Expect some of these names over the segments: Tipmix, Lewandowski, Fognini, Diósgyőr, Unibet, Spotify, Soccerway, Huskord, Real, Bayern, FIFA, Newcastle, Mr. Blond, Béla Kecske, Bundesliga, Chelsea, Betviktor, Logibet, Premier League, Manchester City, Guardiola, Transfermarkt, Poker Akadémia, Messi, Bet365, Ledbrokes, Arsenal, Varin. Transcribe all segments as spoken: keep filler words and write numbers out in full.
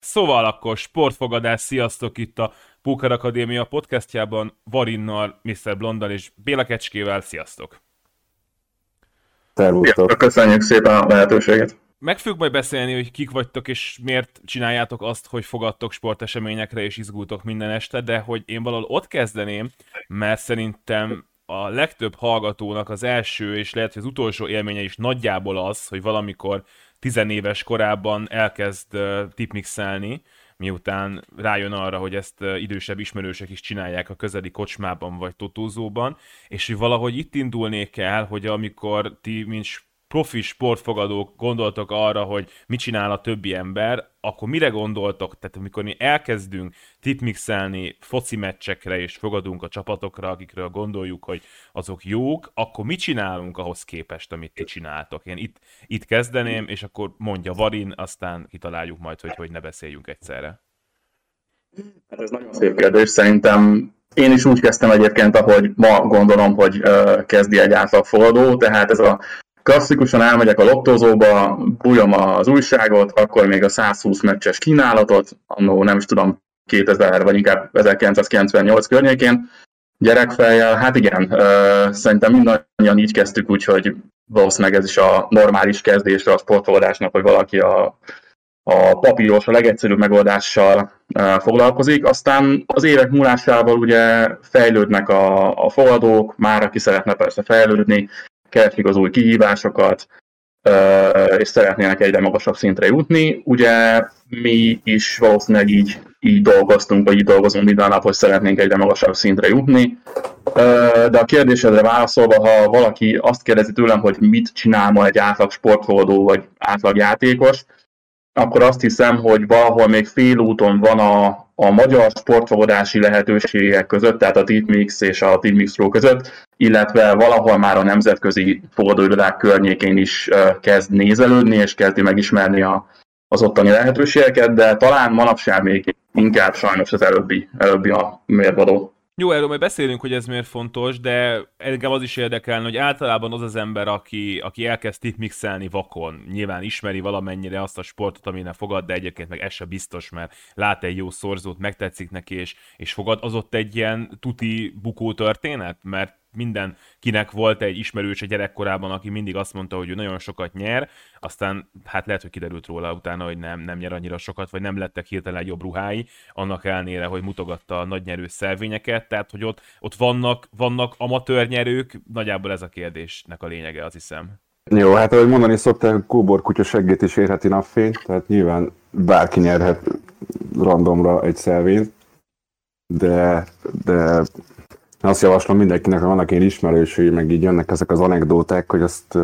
Szóval akkor sportfogadás, sziasztok itt a Poker Akadémia podcastjában Varinnal, miszter Blonddal és Béla Kecskével, sziasztok! Szervusztok! Köszönjük szépen a lehetőséget! Meg fogjuk majd beszélni, hogy kik vagytok és miért csináljátok azt, hogy fogadtok sporteseményekre és izgultok minden este, de hogy én valahol ott kezdeném, mert szerintem a legtöbb hallgatónak az első és lehet, hogy az utolsó élménye is nagyjából az, hogy valamikor tizenéves korában elkezd tipmixelni, miután rájön arra, hogy ezt idősebb ismerősek is csinálják a közeli kocsmában vagy totózóban, és hogy valahogy itt indulnék el, hogy amikor ti, mint profi sportfogadók gondoltok arra, hogy mit csinál a többi ember, akkor mire gondoltok? Tehát amikor mi elkezdünk tipmixelni foci meccsekre és fogadunk a csapatokra, akikről gondoljuk, hogy azok jók, akkor mit csinálunk ahhoz képest, amit ti csináltok? Én itt, itt kezdeném, és akkor mondja Varin, aztán kitaláljuk majd, hogy, hogy ne beszéljünk egyszerre. Hát ez nagyon szép kérdés, szerintem én is úgy kezdtem egyébként, ahogy ma gondolom, hogy kezdi egy átlagfogadó, tehát ez a klasszikusan elmegyek a lottózóba, bújom az újságot, akkor még a százhúsz meccses kínálatot, annó nem is tudom, kétezer vagy inkább ezerkilencszázkilencvennyolc környékén, gyerekfejjel, hát igen, szerintem mindannyian így kezdtük, úgyhogy valószínűleg ez is a normális kezdésre a sportfogadásnak, hogy valaki a, a papíros, a legegyszerűbb megoldással foglalkozik, aztán az évek múlásával ugye fejlődnek a, a fogadók, már aki szeretne persze fejlődni, keresik az új kihívásokat, és szeretnének egyre magasabb szintre jutni. Ugye mi is valószínűleg így, így dolgoztunk, vagy így dolgozunk minden nap, hogy szeretnénk egyre magasabb szintre jutni. De a kérdésedre válaszolva, ha valaki azt kérdezi tőlem, hogy mit csinál ma egy átlag sportfogadó, vagy átlag játékos, akkor azt hiszem, hogy valahol még félúton van a, a magyar sportfogadási lehetőségek között, tehát a tipmix és a tipmix pro között, illetve valahol már a nemzetközi fogadóirodák környékén is uh, kezd nézelődni, és kezdi megismerni a, az ottani lehetőségeket, de talán manapság még inkább sajnos az előbbi, előbbi a mérvadó. Jó, erről majd beszélünk, hogy ez miért fontos, de engem az is érdekelne, hogy általában az az ember, aki, aki elkezd tipmixelni vakon, nyilván ismeri valamennyire azt a sportot, amin fogad, de egyébként meg ez se biztos, mert lát egy jó szorzót, megtetszik neki, és, és fogad, az ott egy ilyen tuti bukó történet, mert mindenkinek volt egy ismerős a gyerekkorában, aki mindig azt mondta, hogy ő nagyon sokat nyer, aztán hát lehet, hogy kiderült róla utána, hogy nem, nem nyer annyira sokat, vagy nem lettek hirtelen jobb ruhái, annak ellenére, hogy mutogatta a nagy nyerő szelvényeket, tehát hogy ott, ott vannak, vannak amatőrnyerők, nagyjából ez a kérdésnek a lényege, azt hiszem. Jó, hát ahogy mondani szoktál, kóbor kutya seggét is érheti napfény, tehát nyilván bárki nyerhet randomra egy szelvényt, de... de... Azt javaslom mindenkinek, ha vannak ilyen ismerősei, meg így jönnek ezek az anekdóták, hogy azt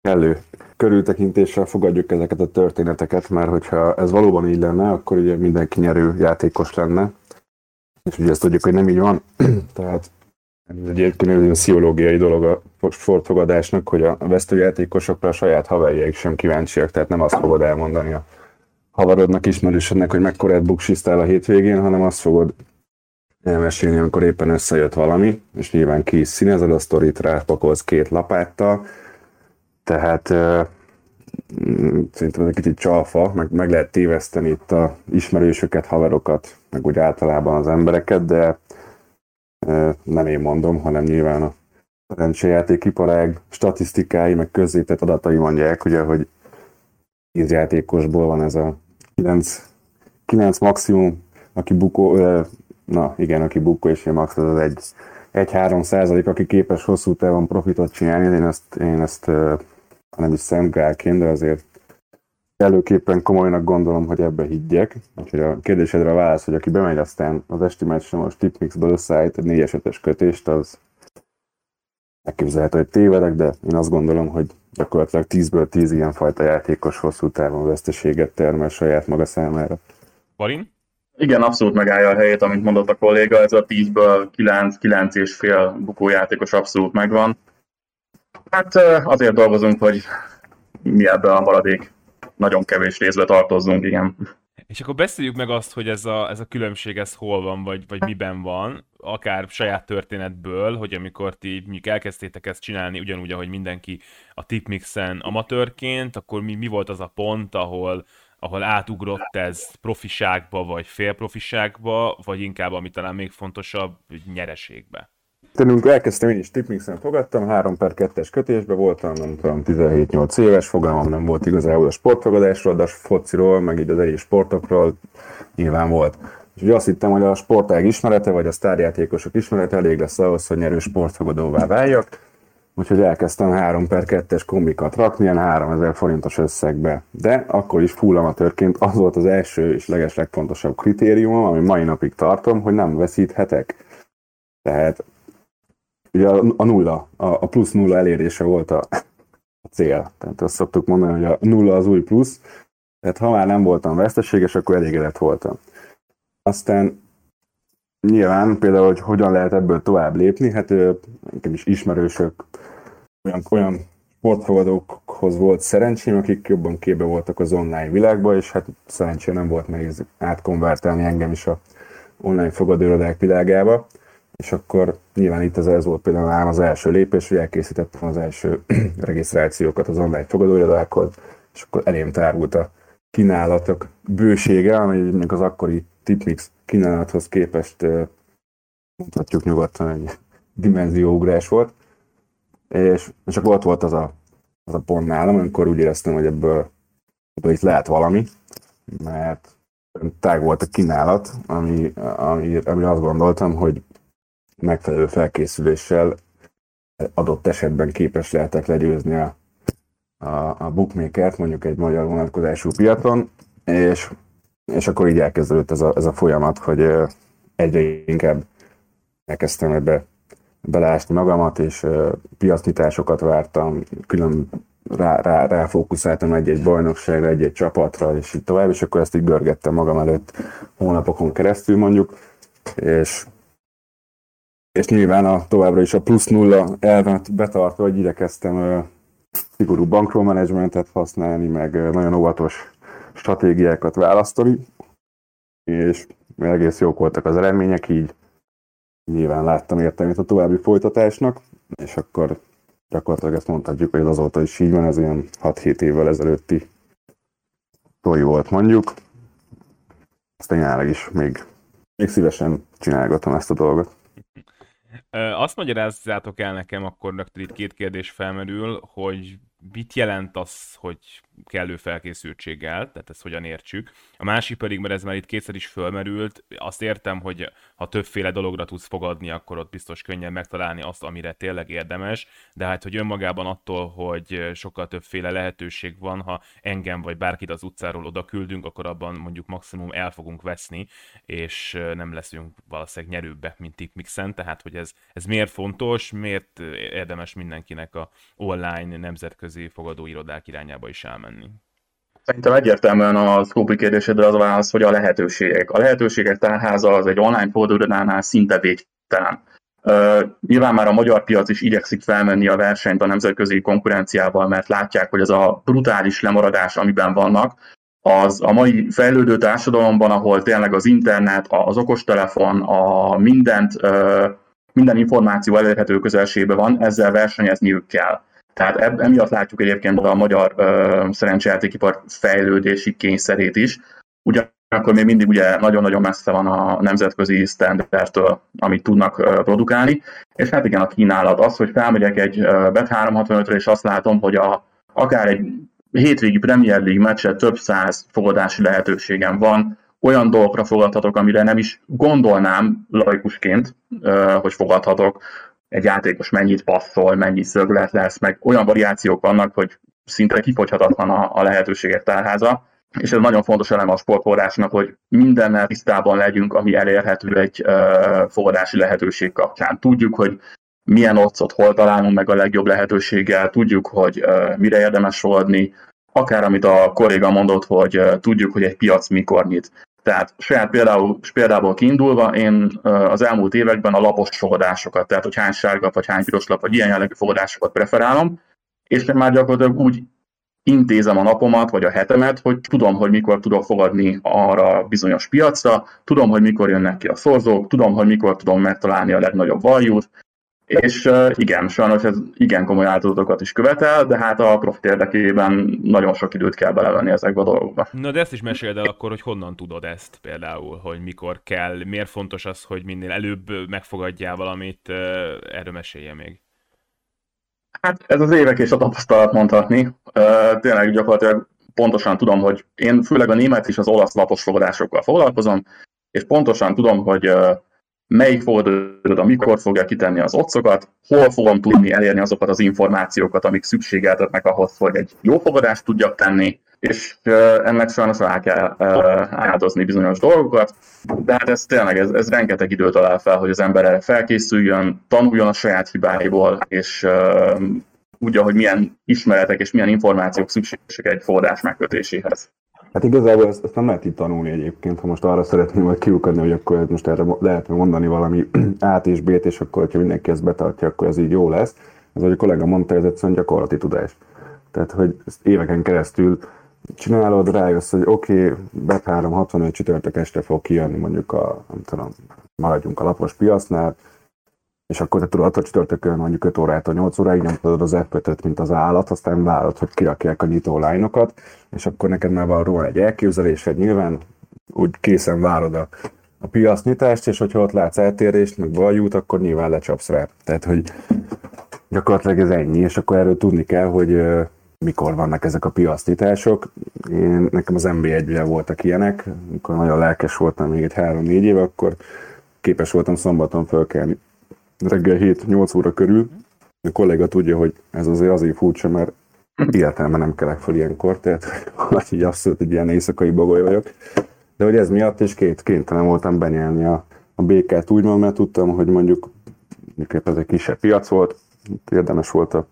kellő körültekintéssel fogadjuk ezeket a történeteket, mert hogyha ez valóban így lenne, akkor ugye mindenki nyerő játékos lenne. És ugye ezt tudjuk, hogy nem így van. Tehát ez egyébként egy pszichológiai dolog a sportfogadásnak, hogy a vesztőjátékosokra a saját haverjaik sem kíváncsiak, tehát nem azt fogod elmondani a havarodnak, ismerősödnek, hogy mekkorát buksisztál a hétvégén, hanem azt fogod elmesélni, amikor éppen összejött valami, és nyilván ki is színezed a sztorit, rápakolsz két lapáttal, tehát euh, szerintem egy kicsit csalfa, meg, meg lehet téveszteni itt a ismerősöket, haverokat, meg úgy általában az embereket, de euh, nem én mondom, hanem nyilván a szerencsejátékiparág statisztikái, meg közzétett adatai mondják, ugye, hogy tíz játékosból van ez a kilenc maximum, aki bukó, euh, Na igen, aki bukkó és én max az egy, egy három százalék, aki képes hosszú távon profitot csinálni, én ezt, én ezt nem is szemgálként, de azért előképpen komolynak gondolom, hogy ebbe higgyek. Úgyhogy a kérdésedre a válasz, hogy aki bemegy aztán az esti meccsre most tipmixből összeállít egy négyes ötös kötést, az elképzelhető, hogy tévedek, de én azt gondolom, hogy gyakorlatilag tízből tíz ilyenfajta játékos hosszú távon veszteséget termel saját maga számára. Barin? Igen, abszolút megállja a helyét, amit mondott a kolléga, ez a tízből kilenc, kilenc és fél bukójátékos abszolút megvan. Hát azért dolgozunk, hogy mi ebben a maradék nagyon kevés részbe tartozzunk, igen. És akkor beszéljük meg azt, hogy ez a, ez a különbség ez hol van, vagy, vagy miben van, akár saját történetből, hogy amikor ti mondjuk elkezdtétek ezt csinálni, ugyanúgy, ahogy mindenki a tipmixen amatőrként, akkor mi, mi volt az a pont, ahol ahol átugrott ez profiságba, vagy félprofiságba, vagy inkább, ami talán még fontosabb, nyereségbe? Tőlünk elkezdtem, én is tipmixen fogadtam, három per kettes kötésbe voltam, nem tudom, tizenhét-nyolc éves, fogalmam nem volt igazából a sportfogadásról, de a fociról, meg így az egyéb sportokról nyilván volt. És ugye azt hittem, hogy a sportág ismerete, vagy a sztárjátékosok ismerete elég lesz ahhoz, hogy nyerő sportfogadóvá váljak, úgyhogy elkezdtem három per kettes kombikat rakni, ilyen háromezer forintos összegbe. De akkor is full amatőrként az volt az első és leges legfontosabb kritériumom, ami mai napig tartom, hogy nem veszíthetek. Tehát ugye a, a nulla, a, a plusz nulla elérése volt a, a cél. Tehát azt szoktuk mondani, hogy a nulla az új plusz, tehát ha már nem voltam veszteséges, akkor elégedett voltam. Aztán nyilván például, hogy hogyan lehet ebből tovább lépni, hát nekem is ismerősök, olyan, olyan sportfogadókhoz volt szerencsém, akik jobban képbe voltak az online világban, és hát szerencsére nem volt nehéz átkonvertálni engem is az online fogadóirodák világába, és akkor nyilván itt az ez volt például ám az első lépés, hogy elkészítettem az első regisztrációkat az online fogadóirodákhoz, és akkor elém tárult a kínálatok bősége, ami mondjuk az akkori tipmix kínálathoz képest mondhatjuk nyugodtan egy dimenzióugrás volt, és, és akkor ott volt az a, az a pont nálam, amikor úgy éreztem, hogy ebből, ebből itt lehet valami, mert tág volt a kínálat, ami, ami, ami azt gondoltam, hogy megfelelő felkészüléssel adott esetben képes lehetek legyőzni a, a, a bookmakert, mondjuk egy magyar vonatkozású piacon, és És akkor így elkezdődött ez a, ez a folyamat, hogy egyre inkább elkezdtem ebbe belásni magamat, és piacnyitásokat vártam, külön rá, rá, ráfókuszáltam egy-egy bajnokságra, egy-egy csapatra, és így tovább, és akkor ezt így görgettem magam előtt hónapokon keresztül mondjuk, és, és nyilván a, továbbra is a plusz nulla elvet betartva, hogy idekeztem szigorú bankrollmenedzsmentet használni, meg nagyon óvatos stratégiákat választani, és egész jók voltak az eredmények, így nyilván láttam értelmét a további folytatásnak, és akkor gyakorlatilag ezt mondhatjuk, hogy azóta is így van, ez ilyen hat-hét évvel ezelőtti toj volt mondjuk. Aztán jelenleg is még, még szívesen csinálgatom ezt a dolgot. Azt magyarázzátok el nekem, akkor rögtön itt két kérdés felmerül, hogy mit jelent az, hogy kellő felkészültséggel, tehát ezt hogyan értsük. A másik pedig, mert ez már itt kétszer is fölmerült, azt értem, hogy ha többféle dologra tudsz fogadni, akkor ott biztos könnyen megtalálni azt, amire tényleg érdemes, de hát, hogy önmagában attól, hogy sokkal többféle lehetőség van, ha engem vagy bárkit az utcáról oda küldünk, akkor abban mondjuk maximum el fogunk veszni, és nem leszünk valószínűleg nyerőbbek, mint tipmixen, tehát hogy ez, ez miért fontos, miért érdemes mindenkinek a online nemzetközi fogadóirodák irányába is elmenni. Szerintem egyértelműen az utóbbi kérdésedre az a válasz, hogy a lehetőségek. A lehetőségek tárháza az egy online fogadóirodánál szinte végtelen. Uh, nyilván már a magyar piac is igyekszik felmenni a versenyt a nemzetközi konkurenciával, mert látják, hogy ez a brutális lemaradás, amiben vannak, az a mai fejlődő társadalomban, ahol tényleg az internet, az okostelefon, a mindent, uh, minden információ elérhető közelségben van, ezzel versenyezniük kell. Tehát eb- emiatt látjuk egyébként a magyar uh, szerencsejátékipar fejlődési kényszerét is. Ugyanakkor még mindig ugye nagyon-nagyon messze van a nemzetközi standardtől, amit tudnak uh, produkálni. És hát igen, a kínálat az, hogy felmegyek egy uh, bet háromszázhatvanötre, és azt látom, hogy a, akár egy hétvégi Premier League meccset több száz fogadási lehetőségem van. Olyan dolgokra fogadhatok, amire nem is gondolnám laikusként, uh, hogy fogadhatok. Egy játékos mennyit passzol, mennyi szöglet lesz, meg olyan variációk vannak, hogy szinte kifogyhatatlan a, a lehetőségek tárháza, és ez nagyon fontos eleme a sportforrásnak, hogy mindennel tisztában legyünk, ami elérhető egy uh, fogadási lehetőség kapcsán. Tudjuk, hogy milyen occot hol találunk meg a legjobb lehetőséggel, tudjuk, hogy uh, mire érdemes fogadni, akár amit a kolléga mondott, hogy uh, tudjuk, hogy egy piac mikor nyit. Tehát saját például, példából kiindulva én az elmúlt években a lapos fogadásokat, tehát hogy hány sárga, vagy hány piros lap, vagy ilyen jellegű fogadásokat preferálom, és már gyakorlatilag úgy intézem a napomat, vagy a hetemet, hogy tudom, hogy mikor tudok fogadni arra bizonyos piacra, tudom, hogy mikor jönnek ki a szorzók, tudom, hogy mikor tudom megtalálni a legnagyobb valjút, És igen, sajnos ez igen komoly áldozatokat is követel, de hát a profit érdekében nagyon sok időt kell belevenni ezekbe a dolgokba. Na de ezt is meséld el akkor, hogy honnan tudod ezt például, hogy mikor kell, miért fontos az, hogy minél előbb megfogadjál valamit, erről mesélje még. Hát ez az évek és a tapasztalat mondhatni. Tényleg gyakorlatilag pontosan tudom, hogy én főleg a német és az olasz lapos fogadásokkal foglalkozom, és pontosan tudom, hogy melyik fordulóra, mikor fogja kitenni az oddszokat, hol fogom tudni elérni azokat az információkat, amik szükségeltetnek ahhoz, hogy egy jó fogadást tudjak tenni, és ennek sajnos rá kell áldozni bizonyos dolgokat, de hát ez tényleg, ez, ez rengeteg időt alá fel, hogy az ember erre felkészüljön, tanuljon a saját hibáiból, és tudja, hogy milyen ismeretek és milyen információk szükségesek egy fogadás megkötéséhez. Hát igazából ezt, ezt nem lehet így tanulni egyébként, ha most arra szeretném majd kiukadni, hogy akkor most erre lehet mondani valami át és bét, és akkor, hogyha mindenki ezt betartja, akkor ez így jó lesz. Ez, ahogy a kollega mondta, ez egyszerűen gyakorlati tudás. Tehát, hogy ezt éveken keresztül csinálod, rájössz, hogy oké, okay, bet háromszázhatvanöt csütörtök este fog kijönni mondjuk a, nem tudom, maradjunk a lapos piacnál, és akkor te tudod, a csütörtökön mondjuk öt órától nyolc óráig nyomkodod az ef ötöt, mint az állat, aztán várod, hogy kirakják a nyitó line-okat, és akkor neked már van róla egy elképzelésed, nyilván úgy készen várod a, a piacnyitást, és hogyha ott látsz eltérést, meg valjút, akkor nyilván lecsapsz rá. Tehát, hogy gyakorlatilag ez ennyi, és akkor erről tudni kell, hogy euh, mikor vannak ezek a piacnyitások. Én, nekem az en bé egyben voltak ilyenek, amikor nagyon lelkes voltam még egy három-négy éve, akkor képes voltam szombaton fölkelni reggel hét-nyolc óra körül. A kolléga tudja, hogy ez azért azért furcsa, mert életemben nem kelek fel ilyenkor, tehát vagy így abszolút egy ilyen éjszakai bagoly vagyok. De hogy ez miatt is két, kénytelen voltam benyelni a, a békát úgymond, mert tudtam, hogy mondjuk ez egy kisebb piac volt, érdemes volt a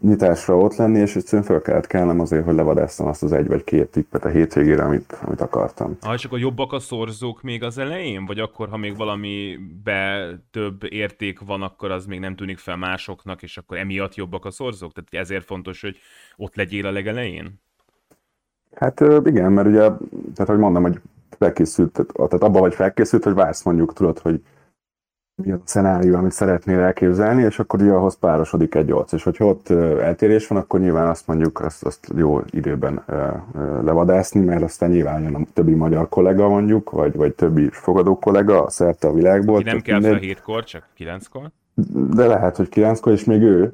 nyitásra ott lenni, és egyszerűen fel kellett kelnem azért, hogy levadásztam azt az egy vagy két tippet a hétvégére, amit, amit akartam. Ah, és akkor jobbak a szorzók még az elején? Vagy akkor, ha még valamiben több érték van, akkor az még nem tűnik fel másoknak, és akkor emiatt jobbak a szorzók? Tehát ezért fontos, hogy ott legyél a legelején? Hát igen, mert ugye, tehát hogy mondom, hogy felkészült, tehát abban vagy felkészült, hogy vársz mondjuk, tudod, hogy mi a szenárió, amit szeretnél elképzelni, és akkor ugye ahhoz párosodik egy nyolc. És hogyha ott eltérés van, akkor nyilván azt mondjuk, azt, azt jó időben levadászni, mert aztán nyilván a többi magyar kollega mondjuk, vagy, vagy többi fogadó kollega szerte a világból. Ki nem kell mindegy... fel hétkor, csak kilenckor? De lehet, hogy kilenckor, és még ő,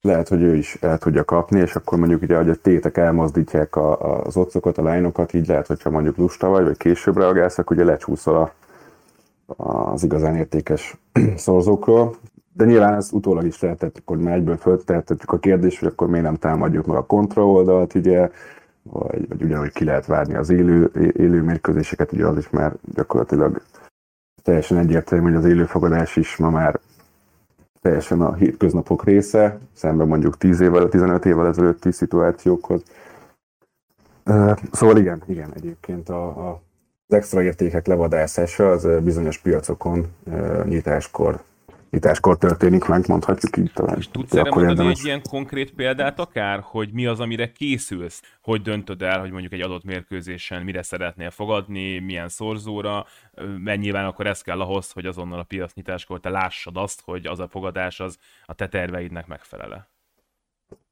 lehet, hogy ő is el tudja kapni, és akkor mondjuk ugye, hogy a tétek elmozdítják a, az oddszokat, a line-okat, így lehet, hogyha mondjuk lusta vagy, vagy később reagálsz, akkor ugye lecsúszol a az igazán értékes szorzókról, de nyilván ez utólag is lehetett, hogy már egyből föltehetjük a kérdés, hogy akkor miért nem támadjuk meg a kontra oldalt, ugye, vagy, vagy ugyanúgy ki lehet várni az élő, élő mérkőzéseket, ugye az is már gyakorlatilag teljesen egyértelmű, hogy az élőfogadás is ma már teljesen a hétköznapok része, szemben mondjuk tíz évvel, tizenöt évvel ezelőtti szituációkhoz. Szóval igen, igen, egyébként a, a az extra értékek levadászása az bizonyos piacokon uh, nyitáskor, nyitáskor történik meg, mondhatjuk így talán. És tudsz erre mondani érdemes egy ilyen konkrét példát akár, hogy mi az, amire készülsz? Hogy döntöd el, hogy mondjuk egy adott mérkőzésen mire szeretnél fogadni, milyen szorzóra, mert nyilván akkor ez kell ahhoz, hogy azonnal a piacnyitáskor te lássad azt, hogy az a fogadás az a te terveidnek megfelele.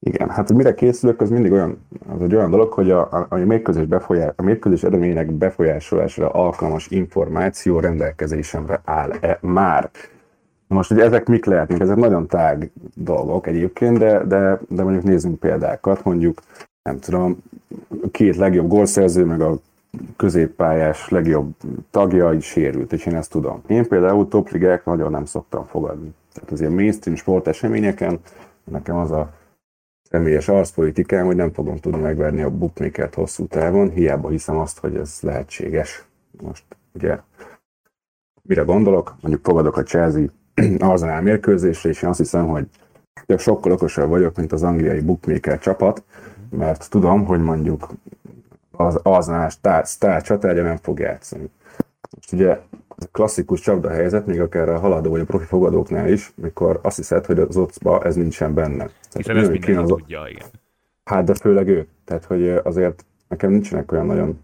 Igen, hát mire készülök, az mindig olyan, az egy olyan dolog, hogy a, a, mérkőzés, befolyás, a mérkőzés eredményének befolyásolásra alkalmas információ rendelkezésemre áll-e már. Na most, hogy ezek mik lehetnek? Ezek nagyon tág dolgok egyébként, de, de, de mondjuk nézzünk példákat, mondjuk, nem tudom, két legjobb gólszerző, meg a középpályás legjobb tagja is sérült, és én ezt tudom. Én például topligák nagyon nem szoktam fogadni. Tehát az ilyen mainstream sporteseményeken nekem az a személyes arszpolitikám, hogy nem fogom tudni megverni a bookmakert hosszú távon, hiába hiszem azt, hogy ez lehetséges. Most ugye, mire gondolok? Mondjuk fogadok a Chelsea Arsenal mérkőzésre, és én azt hiszem, hogy sokkal okosabb vagyok, mint az angliai bookmaker csapat, mert tudom, hogy mondjuk az Arsenal sztár csatárja nem fog játszani. Most ugye klasszikus csapdahelyzet, még akár a haladó vagy a profi fogadóknál is, mikor azt hiszed, hogy az odzba ez nincsen benne. Hiszen ez mindenki az... tudja, igen. Hát, de főleg ő. Tehát, hogy azért nekem nincsenek olyan nagyon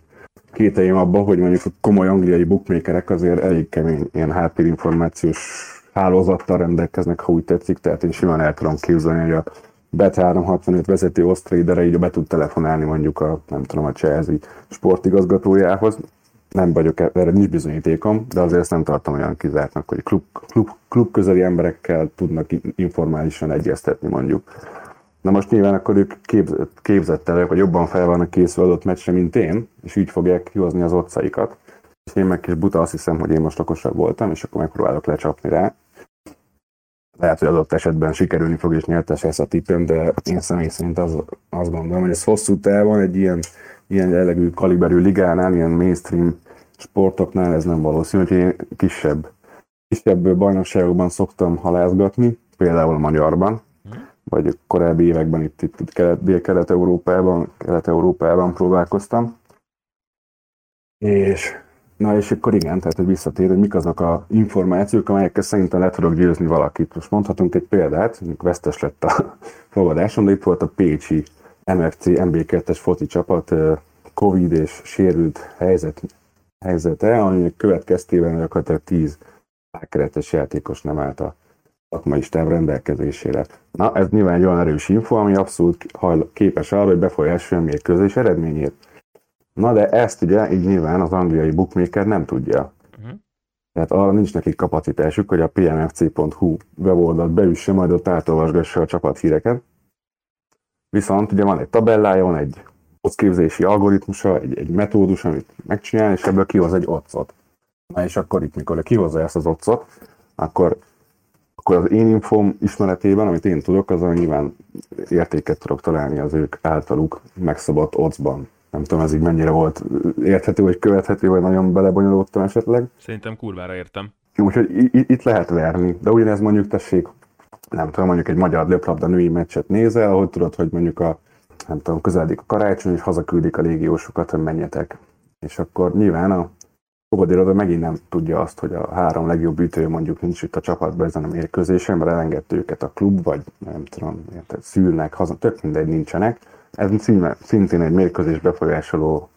kételjeim abban, hogy mondjuk a komoly angliai bookmakerek azért elég kemény ilyen háttérinformációs hálózattal rendelkeznek, ha úgy tetszik, tehát én simán el tudom képzelni, hogy a Bet háromszázhatvanöt vezető osztrédere így be tud telefonálni mondjuk a, nem tudom, a Chelsea sportigazgatójához. Nem vagyok, erre nincs bizonyítékom, de azért ezt nem tartom olyan kizártnak, hogy klub, klub, klub közeli emberekkel tudnak informálisan egyeztetni mondjuk. Na most nyilván akkor ők képzett, képzettelek, vagy jobban fel vannak készül adott meccsre, mint én, és így fogják kihozni az otcaikat. És én meg kis buta azt hiszem, hogy én most okosabb voltam, és akkor megpróbálok lecsapni rá. Lehet, hogy adott esetben sikerülni fog és nyertes ezt a tippem, de én személy szerint azt az gondolom, hogy ez hosszú távon egy ilyen, ilyen jellegű kaliberű ligánál, ilyen mainstream sportoknál ez nem valószínű, hogy én kisebb, kisebb bajnokságokban szoktam halászgatni, például Magyarban, vagy korábbi években itt, itt, itt Kelet-Európában, Kelet-Európában próbálkoztam. És na és akkor igen, tehát hogy visszatér, hogy mik azok az információk, amelyekkel szerintem le tudok győzni valakit. Most mondhatunk egy példát, amikor vesztes lett a fogadásom, de itt volt a Pécsi em ef cé en bé kettes foci csapat Covid és sérült helyzet, helyzete, aminek következtében gyakorlatilag tíz keretes játékos nem állt a szakmai stáb rendelkezésére. Na, ez nyilván egy olyan erős info, ami abszolút hajl- képes arra, hogy befolyásolja mérkőzés eredményét. Na de ezt ugye így nyilván az angliai bookmaker nem tudja. Uh-huh. Tehát arra nincs nekik kapacitásuk, hogy a pmfc.hu weboldalt beüsse, majd ott átolvasgassa a csapathíreket. Viszont ugye van egy tabellája, van egy occsképzési algoritmusa, egy, egy metódus, amit megcsinál, és ebből kihoz egy occot. Na és akkor itt, mikor kihozza ezt az occot, akkor akkor az én infóm ismeretében, amit én tudok, azon nyilván értéket tudok találni az ők általuk megszabott oddsban. Nem tudom, ez így mennyire volt érthető, vagy követhető, vagy nagyon belebonyolódtam esetleg. Szerintem kurvára értem. Úgyhogy itt it- lehet verni, de ugyanez mondjuk tessék, nem tudom, mondjuk egy magyar löplabda női meccset nézel, ahogy tudod, hogy mondjuk a, nem tudom, közeledik a karácsony, és hazaküldik a légiósokat, hogy menjetek. És akkor nyilván a fogadérodó megint nem tudja azt, hogy a három legjobb ütő mondjuk nincs itt a csapatban ezen a mérkőzésen, mert elengedte őket a klub, vagy nem tudom, érted, szűrnek, haza, tök mindegy, nincsenek. Ez szintén egy mérkőzés befolyásoló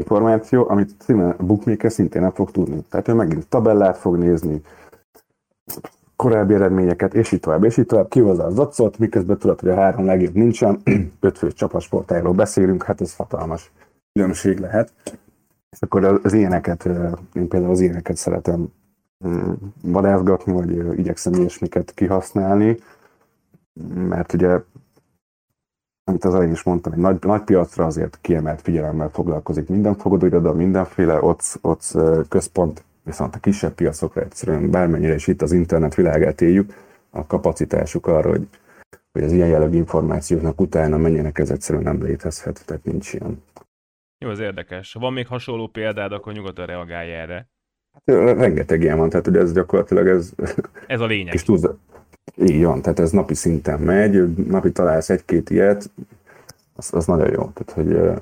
információ, amit szintén a bookmaker szintén nem fog tudni. Tehát ő megint tabellát fog nézni, korábbi eredményeket, és így tovább, és így tovább kihozza az occot, miközben tudod, hogy a három legjobb nincsen, ötfős csapatsportáról beszélünk, hát ez hatalmas különbség lehet. És akkor az ilyeneket, én például az ilyeneket szeretem vadászgatni, vagy igyekszem ilyesmiket kihasználni, mert ugye, amit az elején is mondtam, egy nagy, nagy piacra azért kiemelt figyelemmel foglalkozik minden fogadóiroda, mindenféle ott, ott központ, viszont a kisebb piacokra egyszerűen bármennyire is itt az internet világát éljük, a kapacitásuk arra, hogy, hogy az ilyen jellegű információknak utána menjenek, ez egyszerűen nem létezhet, tehát nincs ilyen. Jó, ez érdekes. Ha van még hasonló példád, akkor nyugodtan reagálj erre. Rengeteg ilyen van, tehát ugye ez gyakorlatilag ez... Ez a lényeg. És tudsz, így van, tehát ez napi szinten megy, napi találsz egy-két ilyet, az, az nagyon jó. Tehát, hogy,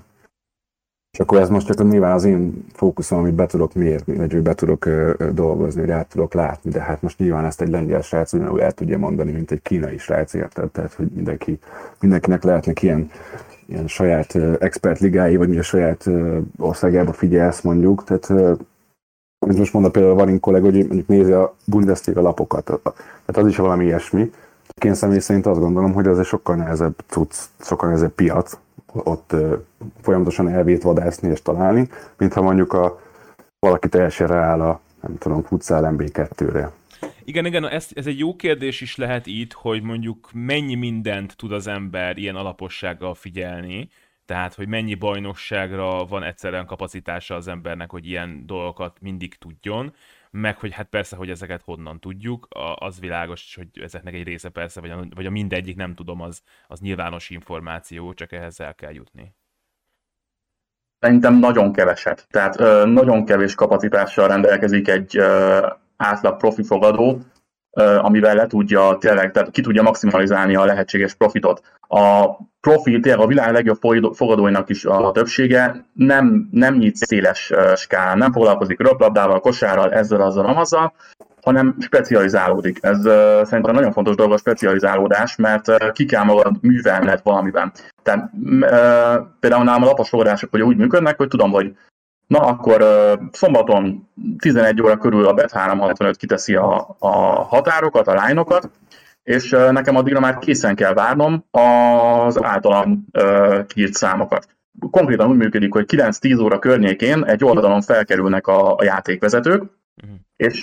és akkor ez most csak nyilván az én fókuszom, amit be tudok mérni, vagy be tudok dolgozni, vagy át tudok látni, de hát most nyilván ezt egy lengyel srác ugyanúgy el tudja mondani, mint egy kínai srác, érted? Tehát, hogy mindenki, mindenkinek lehetnek ilyen ilyen saját uh, expert ligái, vagy mi a saját uh, országába figyelsz mondjuk. Tehát, amit uh, most mondta például Varin kollega, hogy mondjuk nézi a Bundesliga lapokat. Tehát az is valami ilyesmi. Én személy szerint azt gondolom, hogy ez egy sokkal nehezebb cucc, sokkal nehezebb piac, ott uh, folyamatosan elvét vadászni és találni, mint ha mondjuk a, valaki teljesen rááll a, nem tudom, futsal en bé kettőre. Igen, igen, ez, ez egy jó kérdés is lehet itt, hogy mondjuk mennyi mindent tud az ember ilyen alapossággal figyelni, tehát hogy mennyi bajnokságra van egyszerűen kapacitása az embernek, hogy ilyen dolgokat mindig tudjon, meg hogy hát persze, hogy ezeket honnan tudjuk, az világos, hogy ezeknek egy része persze, vagy a, vagy a mindegyik, nem tudom, az, az nyilvános információ, csak ehhez el kell jutni. Szerintem nagyon keveset, tehát nagyon kevés kapacitással rendelkezik egy... átlag profi fogadó, amivel le tudja tényleg, tehát ki tudja maximalizálni a lehetséges profitot. A profi, tényleg a világ legjobb fogadóinak is a többsége nem, nem nyit széles skálán, nem foglalkozik röplabdával, kosárral, ezzel, azzal, amazzal, hanem specializálódik. Ez szerintem nagyon fontos dolog a specializálódás, mert ki kell magad művelned valamiben. Tehát például nálam a lapos fogadások úgy működnek, hogy tudom, hogy Na akkor szombaton tizenegy óra körül a bet háromszázhatvanöt kiteszi a, a határokat, a line-okat, és nekem addigra már készen kell várnom az általam kiírt számokat. Konkrétan úgy működik, hogy kilenc-tíz óra környékén egy oldalon felkerülnek a, a játékvezetők, mm. és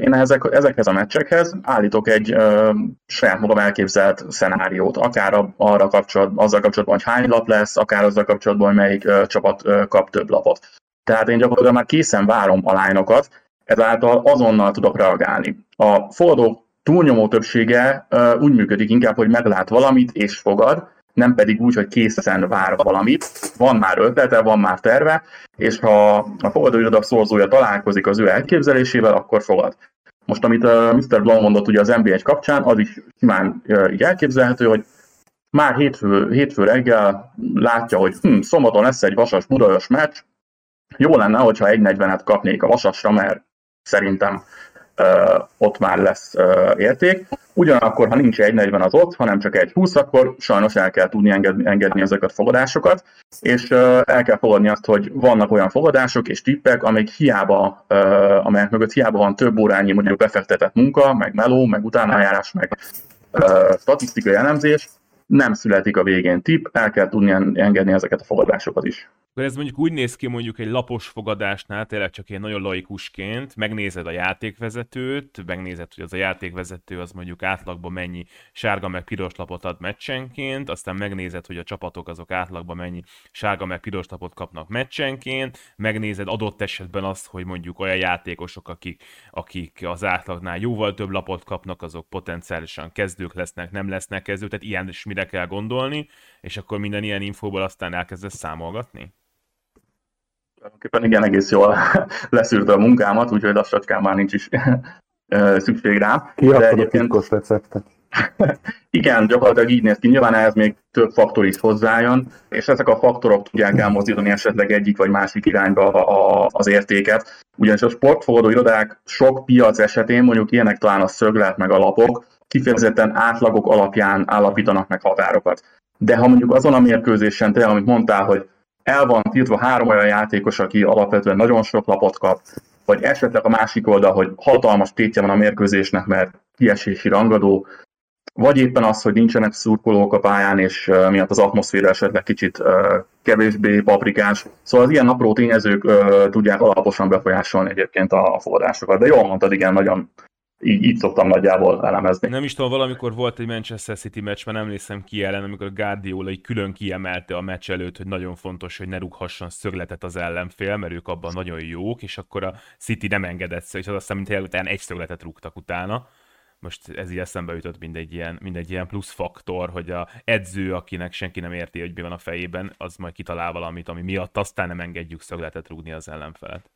én ezek, ezekhez a meccsekhez állítok egy ö, saját magam elképzelt szenáriót, akár arra kapcsolatban, azzal kapcsolatban, hogy hány lap lesz, akár azzal kapcsolatban, hogy melyik ö, csapat ö, kap több lapot. Tehát én gyakorlatilag már készen várom a line-okat, ezáltal azonnal tudok reagálni. A fordók túlnyomó többsége ö, úgy működik inkább, hogy meglát valamit és fogad, nem pedig úgy, hogy készen vár valamit, van már ötlete, van már terve, és ha a fogadóiroda szorzója találkozik az ő elképzelésével, akkor fogad. Most, amit uh, miszter Blond mondott ugye az en bé egy kapcsán, az is simán uh, így elképzelhető, hogy már hétfő, hétfő reggel látja, hogy hm, szombaton lesz egy Vasas-Budajos meccs, jó lenne, hogyha egy negyvenet kapnék a Vasasra, mert szerintem Uh, ott már lesz uh, érték. Ugyanakkor, ha nincs egy negyven az ott, hanem csak egy húsz, akkor sajnos el kell tudni engedni, engedni ezeket a fogadásokat, és uh, el kell fogadni azt, hogy vannak olyan fogadások és tippek, amelyek hiába, uh, amelyek mögött hiába van több órányi mondjuk befektetett munka, meg meló, meg utánajárás, meg uh, statisztikai elemzés, nem születik a végén tipp, el kell tudni engedni ezeket a fogadásokat is. Akkor ez mondjuk úgy néz ki mondjuk egy lapos fogadásnál, tényleg csak ilyen nagyon laikusként, megnézed a játékvezetőt, megnézed, hogy az a játékvezető az mondjuk átlagban mennyi sárga meg piros lapot ad meccsenként, aztán megnézed, hogy a csapatok azok átlagban mennyi sárga meg piros lapot kapnak meccsenként, megnézed adott esetben azt, hogy mondjuk olyan játékosok, akik, akik az átlagnál jóval több lapot kapnak, azok potenciálisan kezdők lesznek, nem lesznek kezdők, tehát ilyen is mire kell gondolni, és akkor minden ilyen infóból aztán elkezdesz számolgatni. Tulajdonképpen igen, egész jól leszűrte a munkámat, úgyhogy lassacskán már nincs is szükség rám. Kiadtad egyébként... a titkos receptet. Igen, gyakorlatilag így néz ki. Nyilván ehhez még több faktor is hozzájön, és ezek a faktorok tudják elmozdítani esetleg egyik vagy másik irányba a, a, az értéket. Ugyanis a sportfogadó irodák sok piac esetén, mondjuk ilyenek talán a szöglet meg a lapok, kifejezetten átlagok alapján állapítanak meg határokat. De ha mondjuk azon a mérkőzésen, te, amit mondtál, hogy el van tiltva három olyan játékos, aki alapvetően nagyon sok lapot kap, vagy esetleg a másik oldal, hogy hatalmas tétje van a mérkőzésnek, mert kiesési rangadó, vagy éppen az, hogy nincsenek szurkolók a pályán, és uh, miatt az atmoszféra esetleg kicsit uh, kevésbé paprikás. Szóval az ilyen apró tényezők uh, tudják alaposan befolyásolni egyébként a, a forrásokat. De jól mondtad, igen, nagyon... Így, így szoktam nagyjából elemezni. Nem is tudom, valamikor volt egy Manchester City meccs, mert emlékszem ki ellen, amikor Guardiola így külön kiemelte a meccs előtt, hogy nagyon fontos, hogy ne rúghasson szögletet az ellenfél, mert ők abban nagyon jók, és akkor a City nem engedett, és az aztán mint utána egy szögletet rúgtak utána. Most ez így eszembe jutott mindegy ilyen, mindegy ilyen plusz faktor, hogy az edző, akinek senki nem érti, hogy mi van a fejében, az majd kitalál valamit, ami miatt aztán nem engedjük szögletet rúgni az ellenfelet.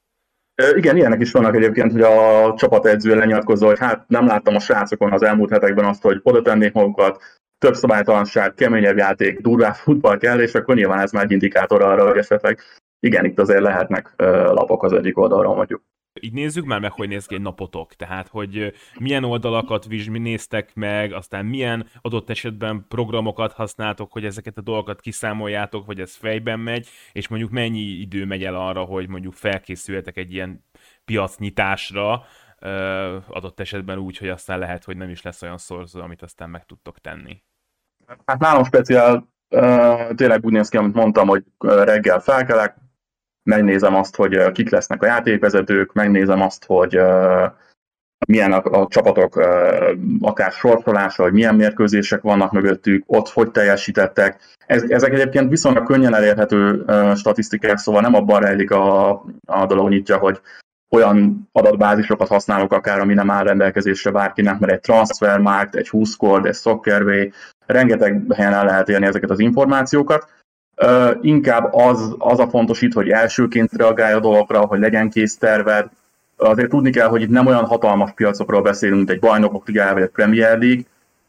Igen, ilyenek is vannak egyébként, hogy a csapatedző lenyilatkozza, hogy hát nem láttam a srácokon az elmúlt hetekben azt, hogy oda tennék magukat, több szabálytalanság, keményebb játék, durvább futball kell, és akkor nyilván ez már egy indikátor arra, hogy esetleg igen, itt azért lehetnek lapok az egyik oldalról mondjuk. Így nézzük már meg, hogy néz ki egy napotok, tehát hogy milyen oldalakat néztek meg, aztán milyen adott esetben programokat használtok, hogy ezeket a dolgokat kiszámoljátok, vagy ez fejben megy, és mondjuk mennyi idő megy el arra, hogy mondjuk felkészüljetek egy ilyen piacnyitásra, adott esetben úgy, hogy aztán lehet, hogy nem is lesz olyan szorzó, amit aztán meg tudtok tenni. Hát nálam speciál tényleg úgy néz ki, amit mondtam, hogy reggel felkelek, megnézem azt, hogy kik lesznek a játékvezetők, megnézem azt, hogy uh, milyen a, a csapatok uh, akár sorsolása, hogy milyen mérkőzések vannak mögöttük, ott hogy teljesítettek. Ez, ezek egyébként viszonylag könnyen elérhető uh, statisztikák, szóval nem abban rejlik a, a dolog nyitja, hogy olyan adatbázisokat használok akár, ami nem áll rendelkezésre bárkinek, mert egy Transfermarkt, egy Huskord, egy Soccerway, rengeteg helyen el lehet érni ezeket az információkat. Uh, inkább az, az a fontos itt, hogy elsőként reagálj a dolgokra, hogy legyen kész terved. Azért tudni kell, hogy itt nem olyan hatalmas piacokról beszélünk, mint egy Bajnokok Ligája vagy egy Premier League.